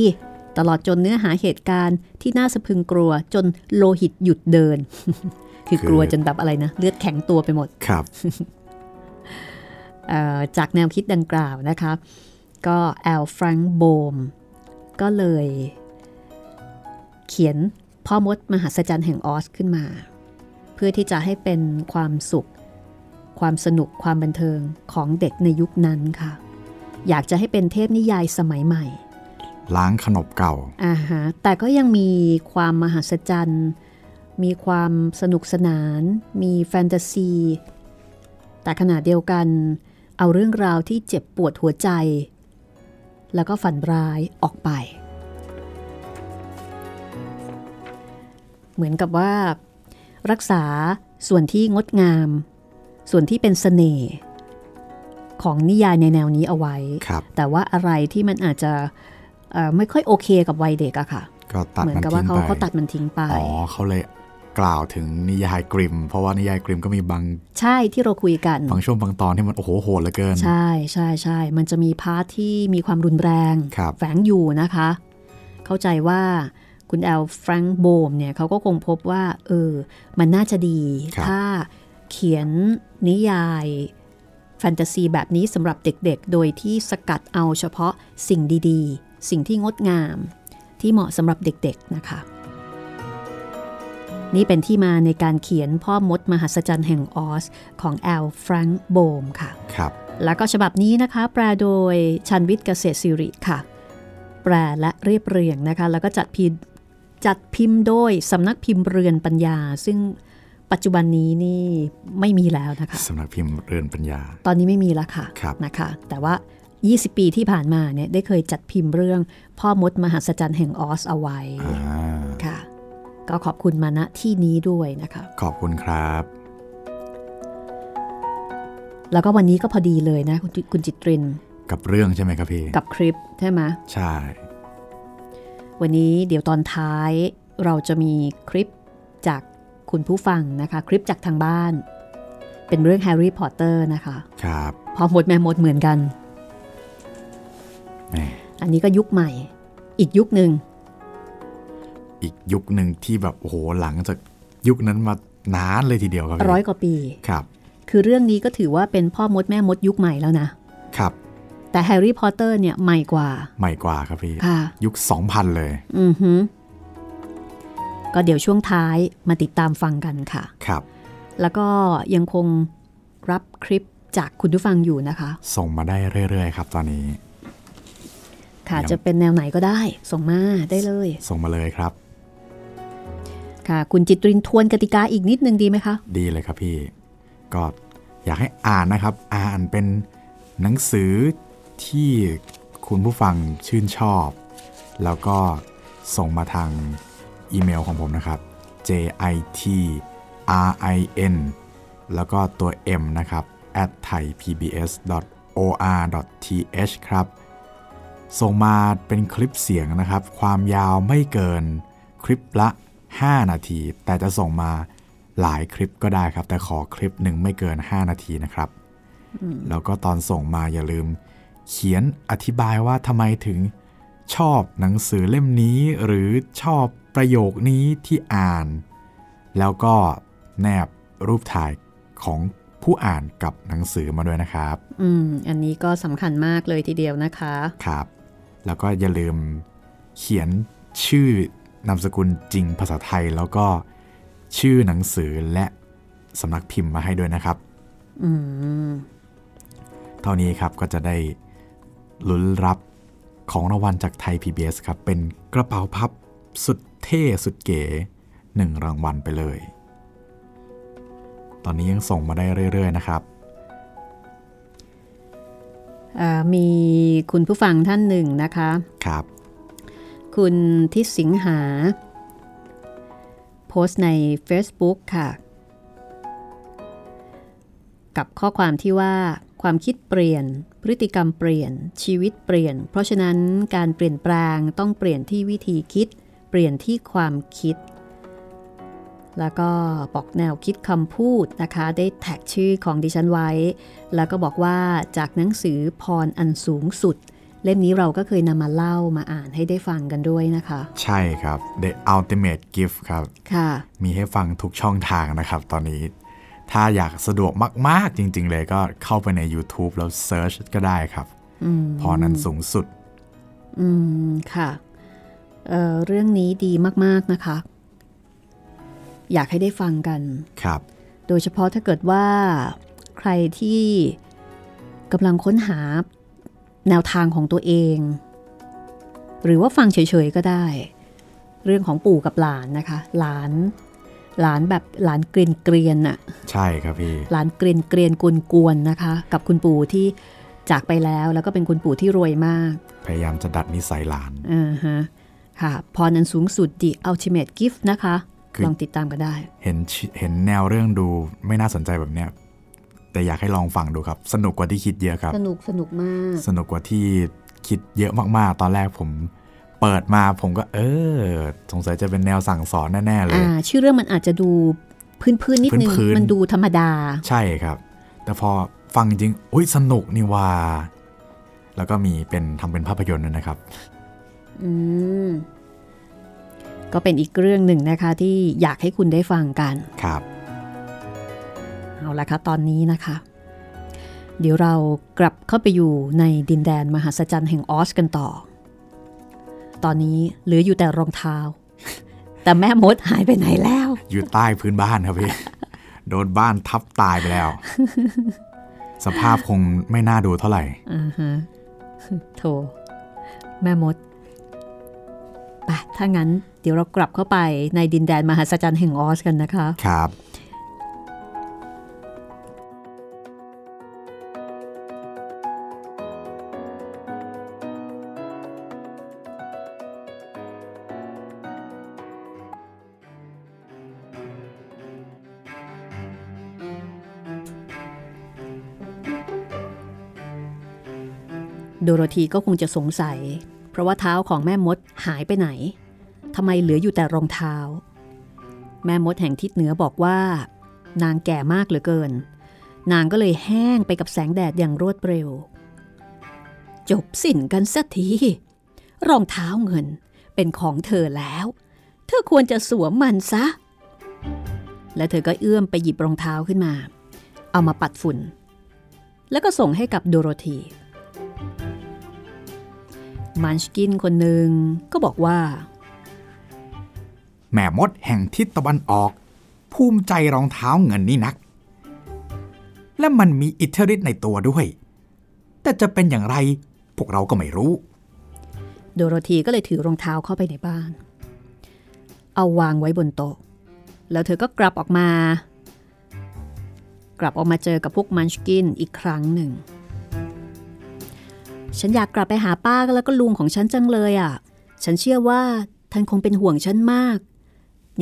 ตลอดจนเนื้อหาเหตุการณ์ที่น่าสะพรึงกลัวจนโลหิตหยุดเดิน คือกลัวจนแบบอะไรนะเลือดแข็งตัวไปหมดครับ จากแนวคิดดังกล่าวนะคะก็แอลแฟรงค์โบมก็เลยเขียนพ่อมดมหัศจรรย์แห่งออสขึ้นมาเพื่อที่จะให้เป็นความสุขความสนุกความบันเทิงของเด็กในยุคนั้นค่ะอยากจะให้เป็นเทพนิยายสมัยใหม่ล้างขนบเก่าแต่ก็ยังมีความมหัศจรรย์มีความสนุกสนานมีแฟนตาซีแต่ขณะเดียวกันเอาเรื่องราวที่เจ็บปวดหัวใจแล้วก็ฝันร้ายออกไปเหมือนกับว่ารักษาส่วนที่งดงามส่วนที่เป็นเสน่ห์ของนิยายในแนวนี้เอาไว้แต่ว่าอะไรที่มันอาจจะไม่ค่อยโอเคกับวัยเด็กอะค่ะเหมือนกับว่าเขาตัดมันทิ้งไปอ๋อเขาเลยกล่าวถึงนิยายกริมเพราะว่านิยายกริมก็มีบางใช่ที่เราคุยกันบางช่วงบางตอนที่มันโอ้โหโหดเหลือเกินใช่ใช่ใช่มันจะมีพาร์ทที่มีความรุนแรงแฝงอยู่นะคะเข้าใจว่าคุณแอลแฟรงค์โบมเนี่ยเขาก็คงพบว่ามันน่าจะดีถ้าเขียนนิยายแฟนตาซีแบบนี้สำหรับเด็กๆโดยที่สกัดเอาเฉพาะสิ่งดีๆสิ่งที่งดงามที่เหมาะสำหรับเด็กๆนะคะนี่เป็นที่มาในการเขียนพ่อมดมหัศจรรย์แห่งออสของแอลแฟรงค์โบมค่ะครับแล้วก็ฉบับนี้นะคะแปลโดยชันวิทย์เกษตรศิริค่ะแปลและเรียบเรียงนะคะแล้วก็จัดพิมพ์โดยสำนักพิมพ์เรือนปัญญาซึ่ง ปัจจุบันนี้นี่ไม่มีแล้วนะคะสำนักพิมพ์เรือนปัญญาตอนนี้ไม่มีแล้วค่ะนะคะแต่ว่า20ปีที่ผ่านมาเนี่ยได้เคยจัดพิมพ์เรื่องพ่อมดมหัศจรรย์แห่งออสเอาไว้ค่ะก็ขอบคุณมาณที่นี้ด้วยนะคะขอบคุณครับแล้วก็วันนี้ก็พอดีเลยนะคุณจิตรินกับเรื่องใช่ไหมครับพี่กับคลิปใช่ไหมใช่วันนี้เดี๋ยวตอนท้ายเราจะมีคลิปจากคุณผู้ฟังนะคะคลิปจากทางบ้านเป็นเรื่อง Harry Potter นะคะครับพอหมดแม่หมดเหมือนกันอันนี้ก็ยุคใหม่อีกยุคหนึ่งที่แบบโอ้โหหลังจากยุคนั้นมานานเลยทีเดียวครับร้อยกว่าปีครับคือเรื่องนี้ก็ถือว่าเป็นพ่อมดแม่มดยุคใหม่แล้วนะครับแต่ Harry Potter เนี่ยใหม่กว่าครับพี่ยุค 2000 เลยอือหือก็เดี๋ยวช่วงท้ายมาติดตามฟังกันค่ะครับแล้วก็ยังคงรับคลิปจากคุณผู้ฟังอยู่นะคะส่งมาได้เรื่อยๆครับตอนนี้ค่ะจะเป็นแนวไหนก็ได้ส่งมาได้เลยส่งมาเลยครับค่ะคุณจิตรินทวนกติกาอีกนิดนึงดีไหมคะดีเลยครับพี่ก็อยากให้อ่านนะครับอ่านเป็นหนังสือที่คุณผู้ฟังชื่นชอบแล้วก็ส่งมาทางอีเมลของผมนะครับ jitrin แล้วก็ตัว m นะครับ @thaipbs.or.th ครับส่งมาเป็นคลิปเสียงนะครับความยาวไม่เกินคลิปละ5นาทีแต่จะส่งมาหลายคลิปก็ได้ครับแต่ขอคลิปหนึ่งไม่เกิน5นาทีนะครับแล้วก็ตอนส่งมาอย่าลืมเขียนอธิบายว่าทำไมถึงชอบหนังสือเล่มนี้หรือชอบประโยคนี้ที่อ่านแล้วก็แนบรูปถ่ายของผู้อ่านกับหนังสือมาด้วยนะครับอันนี้ก็สำคัญมากเลยทีเดียวนะคะครับแล้วก็อย่าลืมเขียนชื่อนามสกุลจริงภาษาไทยแล้วก็ชื่อหนังสือและสำนักพิมพ์มาให้ด้วยนะครับเท่านี้ครับก็จะได้ลุ้นรับของรางวัลจากไทย PBS ครับเป็นกระเป๋าพับสุดเท่สุดเก๋1รางวัลไปเลยตอนนี้ยังส่งมาได้เรื่อยๆนะครับมีคุณผู้ฟังท่านหนึ่งนะคะครับคุณทิศสิงหาโพสต์ใน Facebook ค่ะกับข้อความที่ว่าความคิดเปลี่ยนพฤติกรรมเปลี่ยนชีวิตเปลี่ยนเพราะฉะนั้นการเปลี่ยนแปลงต้องเปลี่ยนที่วิธีคิดเปลี่ยนที่ความคิดแล้วก็บอกแนวคิดคำพูดนะคะได้แท็กชื่อของดิฉันไว้แล้วก็บอกว่าจากหนังสือพรอันสูงสุดเล่มนี้เราก็เคยนำมาเล่ามาอ่านให้ได้ฟังกันด้วยนะคะใช่ครับ The Ultimate Gift ครับค่ะมีให้ฟังทุกช่องทางนะครับตอนนี้ถ้าอยากสะดวกมากๆจริงๆเลยก็เข้าไปใน YouTube แล้วเซิร์ชก็ได้ครับพรอันสูงสุดค่ะเรื่องนี้ดีมากๆนะคะอยากให้ได้ฟังกันครับโดยเฉพาะถ้าเกิดว่าใครที่กำลังค้นหาแนวทางของตัวเองหรือว่าฟังเฉยๆก็ได้เรื่องของปู่กับหลานนะคะหลานแบบหลานเกรียนๆน่ะใช่ครับพี่หลานเกรียนๆกวนๆนะคะกับคุณปู่ที่จากไปแล้วก็เป็นคุณปู่ที่รวยมากพยายามจะดัดนิสัยหลานฮะค่ะพรอันสูงสุด The Ultimate Gift นะคะลองติดตามก็ได้เห็นแนวเรื่องดูไม่น่าสนใจแบบเนี้ยแต่อยากให้ลองฟังดูครับสนุกกว่าที่คิดเยอะครับสนุกมากสนุกกว่าที่คิดเยอะมากๆตอนแรกผมเปิดมาผมก็สงสัยจะเป็นแนวสั่งสอนแน่ๆเลยชื่อเรื่องมันอาจจะดูพื้นๆนิดนึงมันดูธรรมดาใช่ครับแต่พอฟังจริงโอ๊ยสนุกนี่ว่าแล้วก็มีทำเป็นภาพยนตร์ด้วยนะครับก็เป็นอีกเรื่องหนึ่งนะคะที่อยากให้คุณได้ฟังกันครับเอาละค่ะตอนนี้นะคะเดี๋ยวเรากลับเข้าไปอยู่ในดินแดนมหัศจรรย์แห่งออสกันต่อตอนนี้เหลืออยู่แต่รองเท้าแต่แม่มดหายไปไหนแล้วอยู่ใต้พื้นบ้านครับพี่ โดนบ้านทับตายไปแล้ว สภาพคงไม่น่าดูเท่าไหร่โธ่แม่มดถ้างั้นเดี๋ยวเรากลับเข้าไปในดินแดนมหัศจรรย์แห่งออสกันนะคะครับ โดโรธีก็คงจะสงสัยเพราะว่าเท้าของแม่มดหายไปไหนทำไมเหลืออยู่แต่รองเท้าแม่มดแห่งทิศเหนือบอกว่านางแก่มากเหลือเกินนางก็เลยแห้งไปกับแสงแดดอย่างรวดเร็วจบสิ้นกันสักทีรองเท้าเงินเป็นของเธอแล้วเธอควรจะสวมมันซะและเธอก็เอื้อมไปหยิบรองเท้าขึ้นมาเอามาปัดฝุ่นแล้วก็ส่งให้กับโดโรธีมันชกินคนหนึ่งก็บอกว่าแม่มดแห่งทิศตะวันออกภูมิใจรองเท้าเงินนี่นักและมันมีอิทธิฤทธิ์ในตัวด้วยแต่จะเป็นอย่างไรพวกเราก็ไม่รู้โดโรธีก็เลยถือรองเท้าเข้าไปในบ้านเอาวางไว้บนโต๊ะแล้วเธอก็กลับออกมาเจอกับพวกมันชกินอีกครั้งหนึ่งฉันอยากกลับไปหาป้าแล้วก็ลุงของฉันจังเลยอ่ะฉันเชื่อว่าท่านคงเป็นห่วงฉันมาก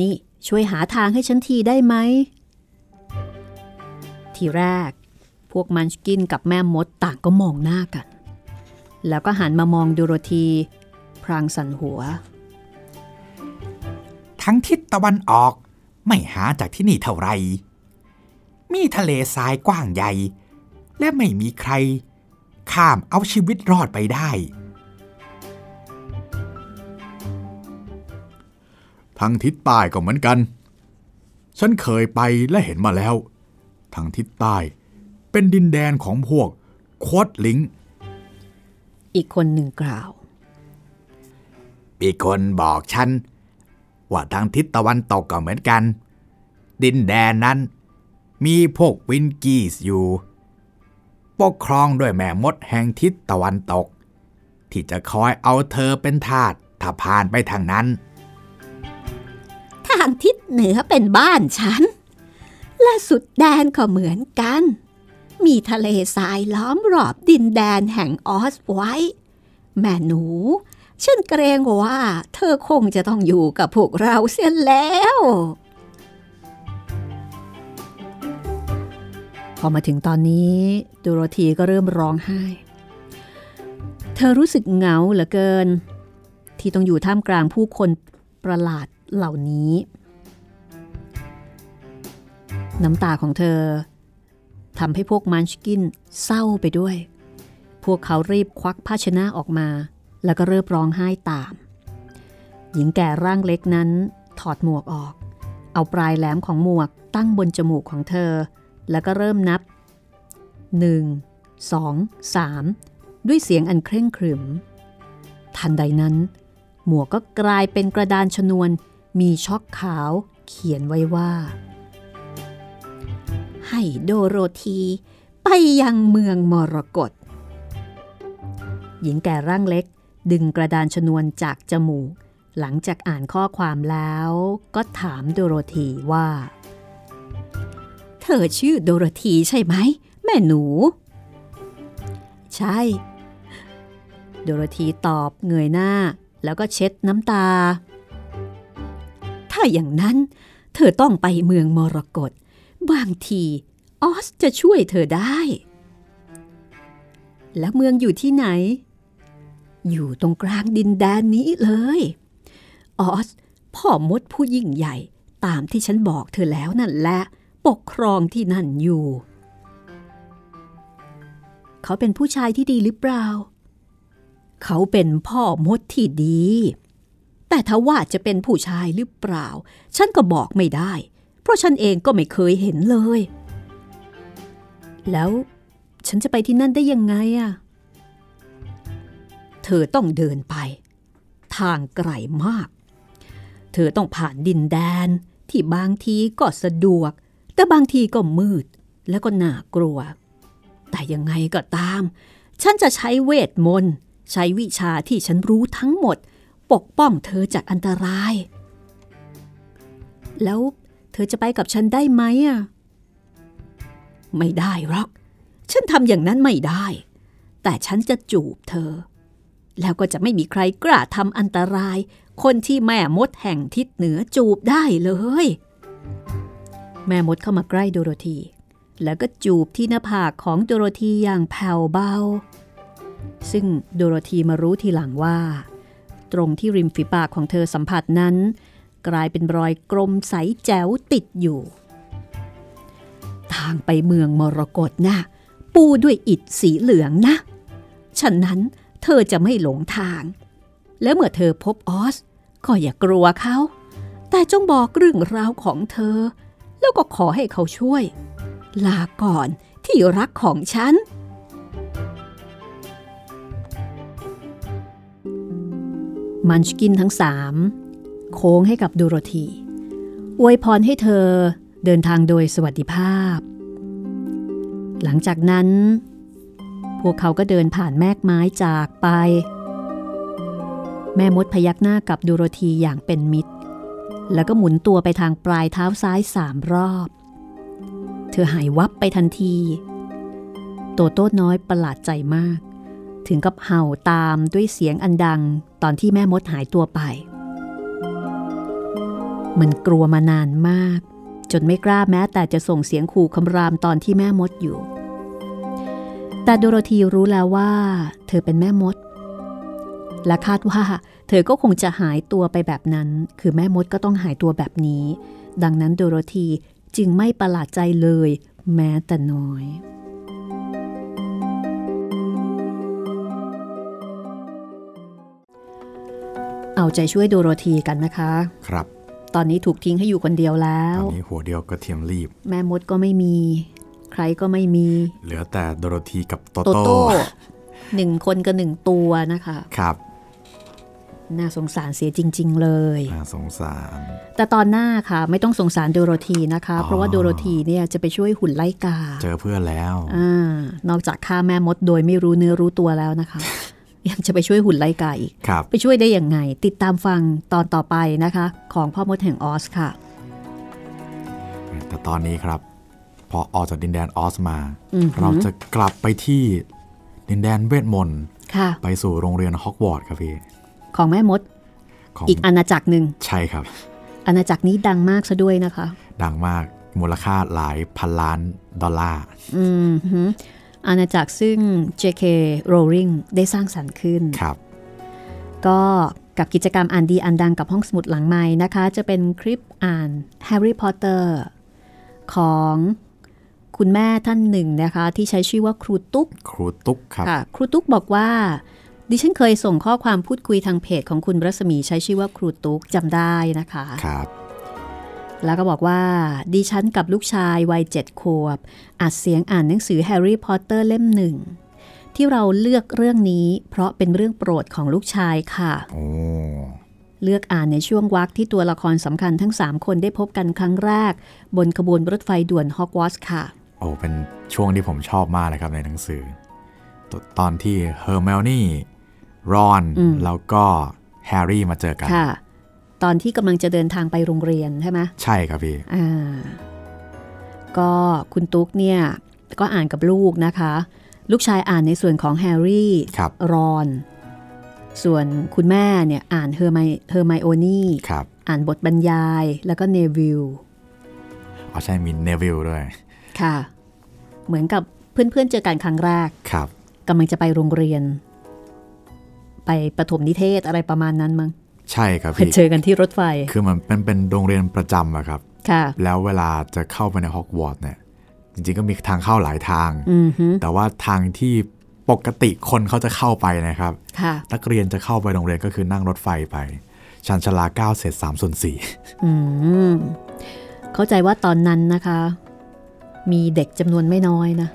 นี่ช่วยหาทางให้ฉันทีได้ไหมทีแรกพวกมันชกินกับแม่มดต่างก็มองหน้ากันแล้วก็หันมามองโดโรธีพลางสั่นหัวทั้งทิศตะวันออกไม่หาจากที่นี่เท่าไรมีทะเลทรายกว้างใหญ่และไม่มีใครข้ามเอาชีวิตรอดไปได้ทางทิศใต้ก็เหมือนกันฉันเคยไปและเห็นมาแล้วทางทิศใต้เป็นดินแดนของพวกโคดลิงอีกคนหนึ่งกล่าวอีกคนบอกฉันว่าทางทิศตะวันตกก็เหมือนกันดินแดนนั้นมีพวกวินกีสอยู่ปกครองด้วยแม่มดแห่งทิศตะวันตกที่จะคอยเอาเธอเป็นทาสถ้าผ่านไปทางนั้นทางทิศเหนือเป็นบ้านฉันและสุดแดนก็เหมือนกันมีทะเลทรายล้อมรอบดินแดนแห่งออสไว้แม่หนูฉันเกรงว่าเธอคงจะต้องอยู่กับพวกเราเสียแล้วพอมาถึงตอนนี้โดโรธีก็เริ่มร้องไห้เธอรู้สึกเหงาเหลือเกินที่ต้องอยู่ท่ามกลางผู้คนประหลาดเหล่านี้น้ำตาของเธอทำให้พวกมันชกินเศร้าไปด้วยพวกเขารีบควักภาชนะออกมาแล้วก็เริ่มร้องไห้ตามหญิงแก่ร่างเล็กนั้นถอดหมวกออกเอาปลายแหลมของหมวกตั้งบนจมูกของเธอแล้วก็เริ่มนับ1 2 3ด้วยเสียงอันเคร่งครึมทันใดนั้นหมวกก็กลายเป็นกระดานชนวนมีช็อกขาวเขียนไว้ว่าให้โดโรธีไปยังเมืองมรกตหญิงแก่ร่างเล็กดึงกระดานชนวนจากจมูกหลังจากอ่านข้อความแล้วก็ถามโดโรธีว่าเธอชื่อโดโรธีใช่ไหมแม่หนูใช่โดโรธีตอบเงยหน้าแล้วก็เช็ดน้ำตาถ้าอย่างนั้นเธอต้องไปเมืองมรกตบางทีออสจะช่วยเธอได้แล้วเมืองอยู่ที่ไหนอยู่ตรงกลางดินแดนนี้เลยออสพ่อมดผู้ยิ่งใหญ่ตามที่ฉันบอกเธอแล้วนั่นแหละปกครองที่นั่นอยู่เขาเป็นผู้ชายที่ดีหรือเปล่าเขาเป็นพ่อมดที่ดีแต่ถ้าว่าจะเป็นผู้ชายหรือเปล่าฉันก็บอกไม่ได้เพราะฉันเองก็ไม่เคยเห็นเลยแล้วฉันจะไปที่นั่นได้ยังไงอ่ะเธอต้องเดินไปทางไกลมากเธอต้องผ่านดินแดนที่บางทีก็สะดวกแต่บางทีก็มืดแล้วก็น่ากลัวแต่ยังไงก็ตามฉันจะใช้เวทมนต์ใช้วิชาที่ฉันรู้ทั้งหมดปกป้องเธอจากอันตรายแล้วเธอจะไปกับฉันได้ไหมอ่ะไม่ได้หรอกฉันทำอย่างนั้นไม่ได้แต่ฉันจะจูบเธอแล้วก็จะไม่มีใครกล้าทำอันตรายคนที่แม่มดแห่งทิศเหนือจูบได้เลยแม่มดเข้ามาใกล้โดโรธีแล้วก็จูบที่หน้าผากของโดโรธีอย่างแผ่วเบา ซึ่งโดโรธีมารู้ทีหลังว่าตรงที่ริมฝีปากของเธอสัมผัสนั้นกลายเป็นรอยกลมใสแจ๋วติดอยู่ทางไปเมืองมรกตนะปูด้วยอิฐสีเหลืองนะฉะนั้นเธอจะไม่หลงทางและเมื่อเธอพบออสก็อย่ากลัวเขาแต่จงบอกเรื่องราวของเธอแล้วก็ขอให้เขาช่วยลาก่อนที่รักของฉันมันชกินทั้งสามโค้งให้กับโดโรธีอวยพรให้เธอเดินทางโดยสวัสดิภาพหลังจากนั้นพวกเขาก็เดินผ่านแมกไม้จากไปแม่มดพยักหน้ากับโดโรธีอย่างเป็นมิตรแล้วก็หมุนตัวไปทางปลายเท้าซ้าย3รอบเธอหายวับไปทันทีโตโต้น้อยประหลาดใจมากถึงกับเห่าตามด้วยเสียงอันดังตอนที่แม่มดหายตัวไปมันกลัวมานานมากจนไม่กล้าแม้แต่จะส่งเสียงขู่คำรามตอนที่แม่มดอยู่แต่โดโรธีรู้แล้วว่าเธอเป็นแม่มดและคาดว่าเธอก็คงจะหายตัวไปแบบนั้นคือแม่มดก็ต้องหายตัวแบบนี้ดังนั้นโดโรธีจึงไม่ประหลาดใจเลยแม้แต่น้อยเอาใจช่วยโดโรธีกันนะคะครับตอนนี้ถูกทิ้งให้อยู่คนเดียวแล้วตอนนี้หัวเดียวก็เทียมรีบแม่มดก็ไม่มีใครก็ไม่มีเหลือแต่โดโรธีกับโตโต้หนึ่งคนกับหนึ่งตัวนะคะครับน่าสงสารเสียจริงๆเลยน่าสงสารแต่ตอนหน้าค่ะไม่ต้องสงสารโดโรธีนะคะเพราะว่าโดโรธีเนี่ยจะไปช่วยหุ่นไล่กาเจอเพื่อนแล้วนอกจากฆ่าแม่มดโดยไม่รู้เนื้อรู้ตัวแล้วนะคะ ยังจะไปช่วยหุ่นไล่กาอีกไปช่วยได้ยังไงติดตามฟังตอนต่อไปนะคะของพ่อมดแห่งออสค่ะแต่ตอนนี้ครับพอออกจากดินแดนออสมาเราจะกลับไปที่ดินแดนเวทมนต์ไปสู่โรงเรียนฮอกวอตส์ครับพี่ของแม่มดอีกอาณาจักรหนึ่งใช่ครับอาณาจักรนี้ดังมากซะด้วยนะคะดังมากมูลค่าหลายพันล้านดอลลาร์อาณาจักรซึ่ง J.K. Rowling ได้สร้างสรรค์ขึ้นครับก็กับกิจกรรมอ่านดีอ่านดังกับห้องสมุดหลังไมค์นะคะจะเป็นคลิปอ่าน Harry Potter ของคุณแม่ท่านหนึ่งนะคะที่ใช้ชื่อว่าครูตุ๊กครับค่ะครูตุ๊กบอกว่าดิฉันเคยส่งข้อความพูดคุยทางเพจของคุณรัศมีใช้ชื่อว่าครูตุ๊กจำได้นะคะครับแล้วก็บอกว่าดิฉันกับลูกชายวัย7 ขวบอัดเสียงอ่านหนังสือ Harry Potter เล่ม1ที่เราเลือกเรื่องนี้เพราะเป็นเรื่องโปรดของลูกชายค่ะเลือกอ่านในช่วงวรรคที่ตัวละครสำคัญทั้ง3 คนได้พบกันครั้งแรกบนขบวนรถไฟด่วนฮอกวอตส์ค่ะโอ้เป็นช่วงที่ผมชอบมากเลยครับในหนังสือตอนที่เฮอร์ไมโอนี่รอนแล้วก็แฮร์รี่มาเจอกันค่ะตอนที่กำลังจะเดินทางไปโรงเรียนใช่ไหมใช่ครับพี่ก็คุณตุ๊กเนี่ยก็อ่านกับลูกนะคะลูกชายอ่านในส่วนของแฮร์รี่รอนส่วนคุณแม่เนี่ยอ่านเฮอร์ไมโอนี่อ่านบทบรรยายแล้วก็เนวิลอ๋อใช่มีเนวิลด้วยค่ะเหมือนกับเพื่อนๆ เจอกันครั้งแรกกำลังจะไปโรงเรียนไปประถมนิเทศอะไรประมาณนั้นมั้งใช่ครับพี่เจอกันที่รถไฟคือมันเป็นโรงเรียนประจำอะครับแล้วเวลาจะเข้าไปในฮอกวอตส์เนี่ยจริงๆก็มีทางเข้าหลายทางแต่ว่าทางที่ปกติคนเขาจะเข้าไปนะครับนักเรียนจะเข้าไปโรงเรียนก็คือนั่งรถไฟไปชันชลา9/3/4เข้าใจว่าตอนนั้นนะคะมีเด็กจำนวนไม่น้อยนะ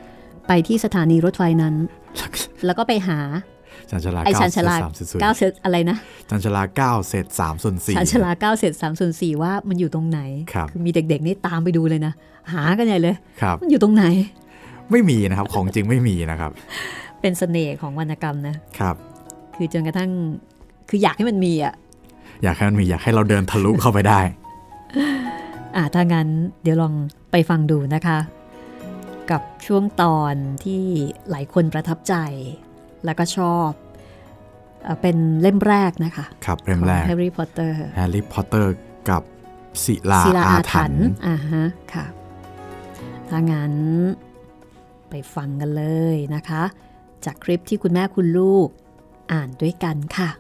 ไปที่สถานีรถไฟนั้น แล้วก็ไปหาชันชลา9/3/4อะไรนะชันชลา9/3/4ชันชลา9/3/4ว่ามันอยู่ตรงไหนคือมีเด็กๆนี่ตามไปดูเลยนะหากันใหญ่เลยมันอยู่ตรงไหนไม่มีนะครับของจริงไม่มีนะครับเป็นเสน่ห์ของวรรณกรรมนะครับคือจนกระทั่งคืออยากให้มันมีอ่ะอยากให้มันมีอยากให้เราเดินทะลุเข้าไปได้ถ้างั้นเดี๋ยวลองไปฟังดูนะคะกับช่วงตอนที่หลายคนประทับใจแล้วก็ชอบเป็นเล่มแรกนะคะครับเล่มแรก Harry Potter Harry Potter กับศิลาอาถรรพ์ค่ะถ้างั้นไปฟังกันเลยนะคะ จากคลิปที่คุณแม่คุณลูกอ่านด้วยกันค่ะ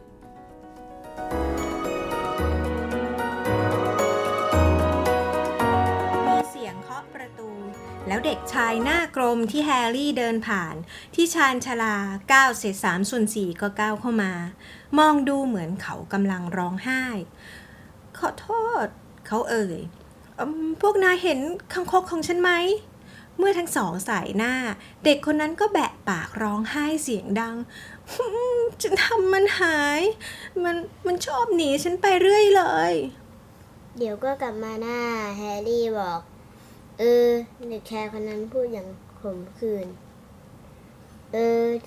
แล้วเด็กชายหน้ากลมที่แฮร์รี่เดินผ่านที่ชานชาลา 9/3/4 ก็ก้าวเข้ามามองดูเหมือนเขากำลังร้องไห้ขอโทษเขาเอ่ยพวกนายเห็นคังคกของฉันไหมเมื่อทั้งสองสายหน้าเด็กคนนั้นก็แบะปากร้องไห้เสียงดังฉันทำมันหายมันชอบหนีฉันไปเรื่อยเลยเดี๋ยวก็กลับมาหน้าแฮร์รี่บอกเด็กชายคนนั้นพูดอย่างขมขื่น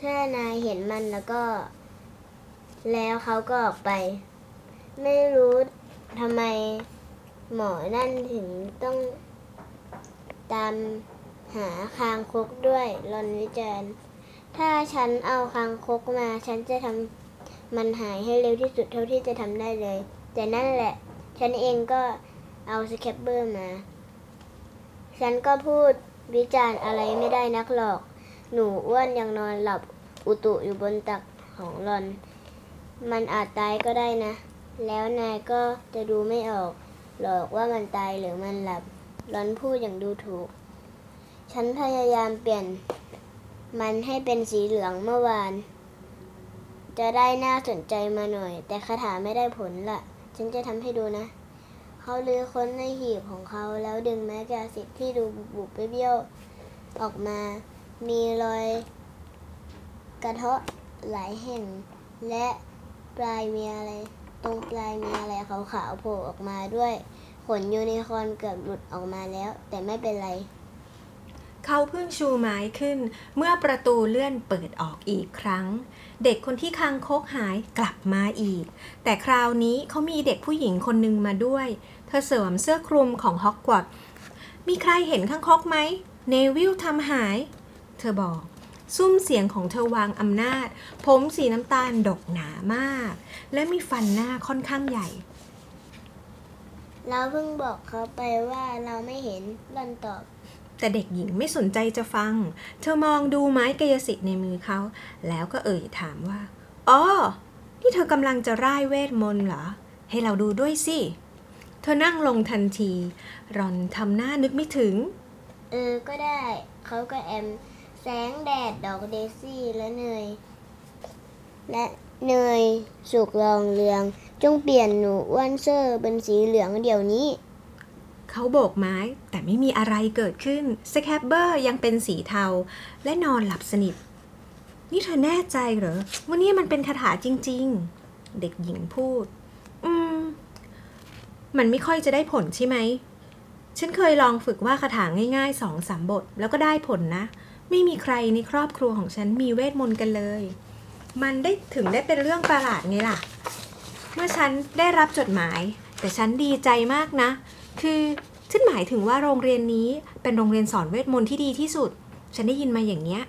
ถ้านายเห็นมันแล้วเขาก็ออกไปไม่รู้ทำไมหมอนั่นถึงต้องตามหาคางคกด้วยรอนวิจารณ์ถ้าฉันเอาคางคกมาฉันจะทำมันหายให้เร็วที่สุดเท่าที่จะทำได้เลยแต่นั่นแหละฉันเองก็เอาสแครบเบอร์มาฉันก็พูดวิจารณ์อะไรไม่ได้นักหรอกหนูอ้วนยังนอนหลับอุตุอยู่บนตักของหล่อนมันอาจตายก็ได้นะแล้วนายก็จะดูไม่ออกหรอกว่ามันตายหรือมันหลับหล่อนพูดอย่างดูถูกฉันพยายามเปลี่ยนมันให้เป็นสีเหลืองเมื่อวานจะได้น่าสนใจมาหน่อยแต่คาถาไม่ได้ผลละฉันจะทำให้ดูนะเขาลื้อค้นในหีบของเขาแล้วดึงไม้กาสิทธิ์ที่ดูบุบๆไปเบี้ยวออกมามีรอยกระเทาะหลายแห่งและตรงปลายมีอะไรขาวๆโผล่ออกมาด้วยขนยูนิคอร์นเกือบหลุดออกมาแล้วแต่ไม่เป็นไรเขาเพิ่งชูไม้ขึ้นเมื่อประตูเลื่อนเปิดออกอีกครั้งเด็กคนที่คางคกหายกลับมาอีกแต่คราวนี้เขามีเด็กผู้หญิงคนหนึ่งมาด้วยเธอสวมเสื้อคลุมของฮอกวอตส์มีใครเห็นคางคกไหมเนวิลทำหายเธอบอกซุ้มเสียงของเธอวางอำนาจผมสีน้ำตาลดกหนามากและมีฟันหน้าค่อนข้างใหญ่เราเพิ่งบอกเขาไปว่าเราไม่เห็นหล่อนตอบแต่เด็กหญิงไม่สนใจจะฟังเธอมองดูไม้กายสิทธิ์ในมือเขาแล้วก็เอ่ยถามว่าอ๋อนี่เธอกำลังจะร่ายเวทมนต์เหรอให้เราดูด้วยสิเธอนั่งลงทันทีรอนทำหน้านึกไม่ถึงก็ได้เขาก็แอมแสงแดดดอกเดซี่และเนยสุกรองเรืองจงเปลี่ยนหนูอ้วนเซอร์เป็นสีเหลืองเดี๋ยวนี้เขาโบกไม้แต่ไม่มีอะไรเกิดขึ้นสแคบเบอร์ยังเป็นสีเทาและนอนหลับสนิทนี่เธอแน่ใจเหรอว่านี่มันเป็นคาถาจริงๆเด็กหญิงพูดมันไม่ค่อยจะได้ผลใช่ไหมฉันเคยลองฝึกว่าคาถาง่ายๆ 2-3 บทแล้วก็ได้ผลนะไม่มีใครในครอบครัวของฉันมีเวทมนต์กันเลยมันได้ถึงได้เป็นเรื่องประหลาดไงล่ะเมื่อฉันได้รับจดหมายแต่ฉันดีใจมากนะคือฉันหมายถึงว่าโรงเรียนนี้เป็นโรงเรียนสอนเวทมนต์ที่ดีที่สุดฉันได้ยินมาอย่างเนี้ย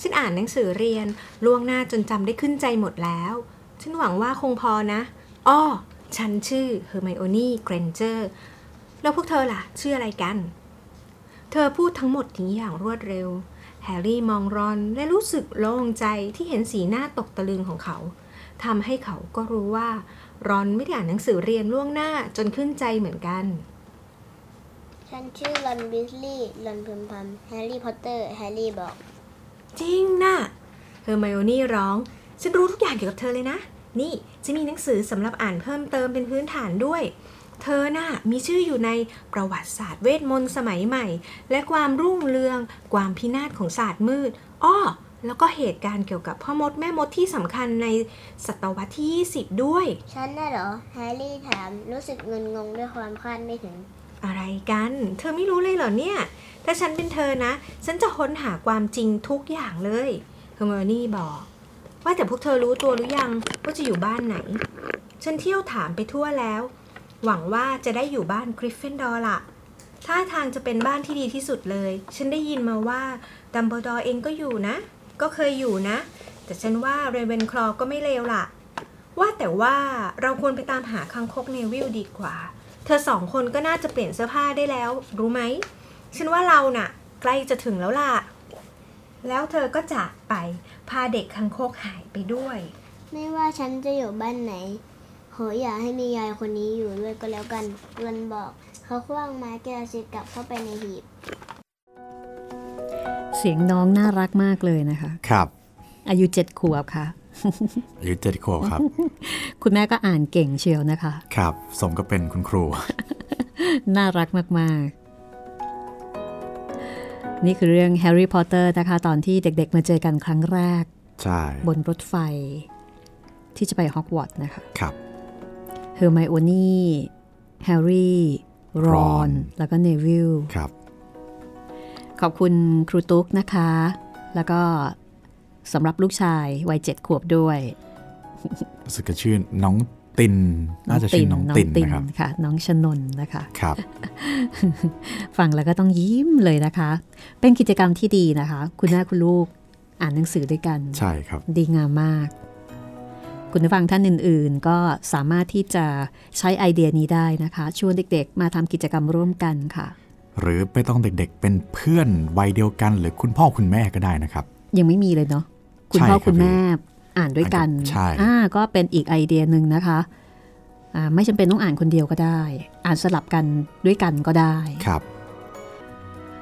ฉันอ่านหนังสือเรียนล่วงหน้าจนจำได้ขึ้นใจหมดแล้วฉันหวังว่าคงพอนะอ้อฉันชื่อเฮอร์ไมโอนี่เกรนเจอร์แล้วพวกเธอล่ะชื่ออะไรกันเธอพูดทั้งหมดนี้อย่างรวดเร็วแฮร์รี่มองรอนและรู้สึกโล่งใจที่เห็นสีหน้าตกตะลึงของเขาทำให้เขาก็รู้ว่ารอนไม่ได้อ่านหนังสือเรียนล่วงหน้าจนขึ้นใจเหมือนกันฉันชื่อรอนวิสลีย์รอนพึมพำแฮร์รี่พอตเตอร์แฮร์รี่บอกจริงนะเฮอร์ไมโอนี่ร้องฉันรู้ทุกอย่างเกี่ยวกับเธอเลยนะนี่จะมีหนังสือสำหรับอ่านเพิ่มเติมเป็นพื้นฐานด้วยเธอน่ะมีชื่ออยู่ในประวัติศาสตร์เวทมนต์สมัยใหม่และความรุ่งเรืองความพินาศของศาสตร์มืดแล้วก็เหตุการณ์เกี่ยวกับพ่อมดแม่มดที่สำคัญในศตวรรษที่20ด้วยฉันน่ะเหรอแฮร์รี่ถามรู้สึกงุนงงด้วยความคาดไม่ถึงอะไรกันเธอไม่รู้เลยเหรอเนี่ยถ้าฉันเป็นเธอนะฉันจะค้นหาความจริงทุกอย่างเลยเฮอร์ไมโอนี่บอกว่าแต่พวกเธอรู้ตัวหรือยังว่าจะอยู่บ้านไหนฉันเที่ยวถามไปทั่วแล้วหวังว่าจะได้อยู่บ้านกริฟฟินดอร์ล่ะท่าทางจะเป็นบ้านที่ดีที่สุดเลยฉันได้ยินมาว่าดัมเบิลดอร์เองก็อยู่นะก็เคยอยู่นะแต่ฉันว่าเรเวนคลอว์ก็ไม่เลวล่ะว่าแต่ว่าเราควรไปตามหาคังคกเนวิลดีกว่าเธอสองคนก็น่าจะเปลี่ยนเสื้อผ้าได้แล้วรู้ไหมฉันว่าเราน่ะใกล้จะถึงแล้วล่ะ แล้วเธอก็จากไปพาเด็กคังคกหายไปด้วยไม่ว่าฉันจะอยู่บ้านไหนขออย่าให้มียายคนนี้อยู่ด้วยก็แล้วกันเพื่อนบอกเขาคว้างไม้แก้วซิกลับเข้าไปในหีบเสียงน้องน่ารักมากเลยนะคะครับอายุ7ขวบค่ะอายุ7ขวบครับคุณแม่ก็อ่านเก่งเชียวนะคะครับสมก็เป็นคุณครูน่ารักมากๆนี่คือเรื่อง Harry Potter นะคะตอนที่เด็กๆมาเจอกันครั้งแรกใช่บนรถไฟที่จะไปฮอกวอตส์นะคะครับเฮอร์ไมโอนี่แฮร์รี่รอนแล้วก็เนวิลครับขอบคุณครูตุ๊กนะคะแล้วก็สำหรับลูกชายวัย7ขวบด้วยรู้สึกชื่อน้องตินน่าจะชื่อน้องตินนะครับค่ะน้องชนนนะคะครับฟังแล้วก็ต้องยิ้มเลยนะคะเป็นกิจกรรมที่ดีนะคะคุณแม่คุณลูกอ่านหนังสือด้วยกันใช่ครับดีงามมากคุณผู้ฟังท่านอื่นๆก็สามารถที่จะใช้ไอเดียนี้ได้นะคะชวนเด็กๆมาทำกิจกรรมร่วมกันค่ะหรือไม่ต้องเด็กๆเป็นเพื่อนวัยเดียวกันหรือคุณพ่อคุณแม่ก็ได้นะครับยังไม่มีเลยเนาะคุณพ่อคุณแม่อ่านด้วยกันก็เป็นอีกไอเดียนึงนะคะไม่จำเป็นต้องอ่านคนเดียวก็ได้อ่านสลับกันด้วยกันก็ได้ครับ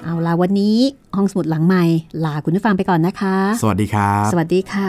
เอาล่ะวันนี้ห้องสมุดหลังไมค์ลาคุณผู้ฟังไปก่อนนะคะสวัสดีครับสวัสดีค่ะ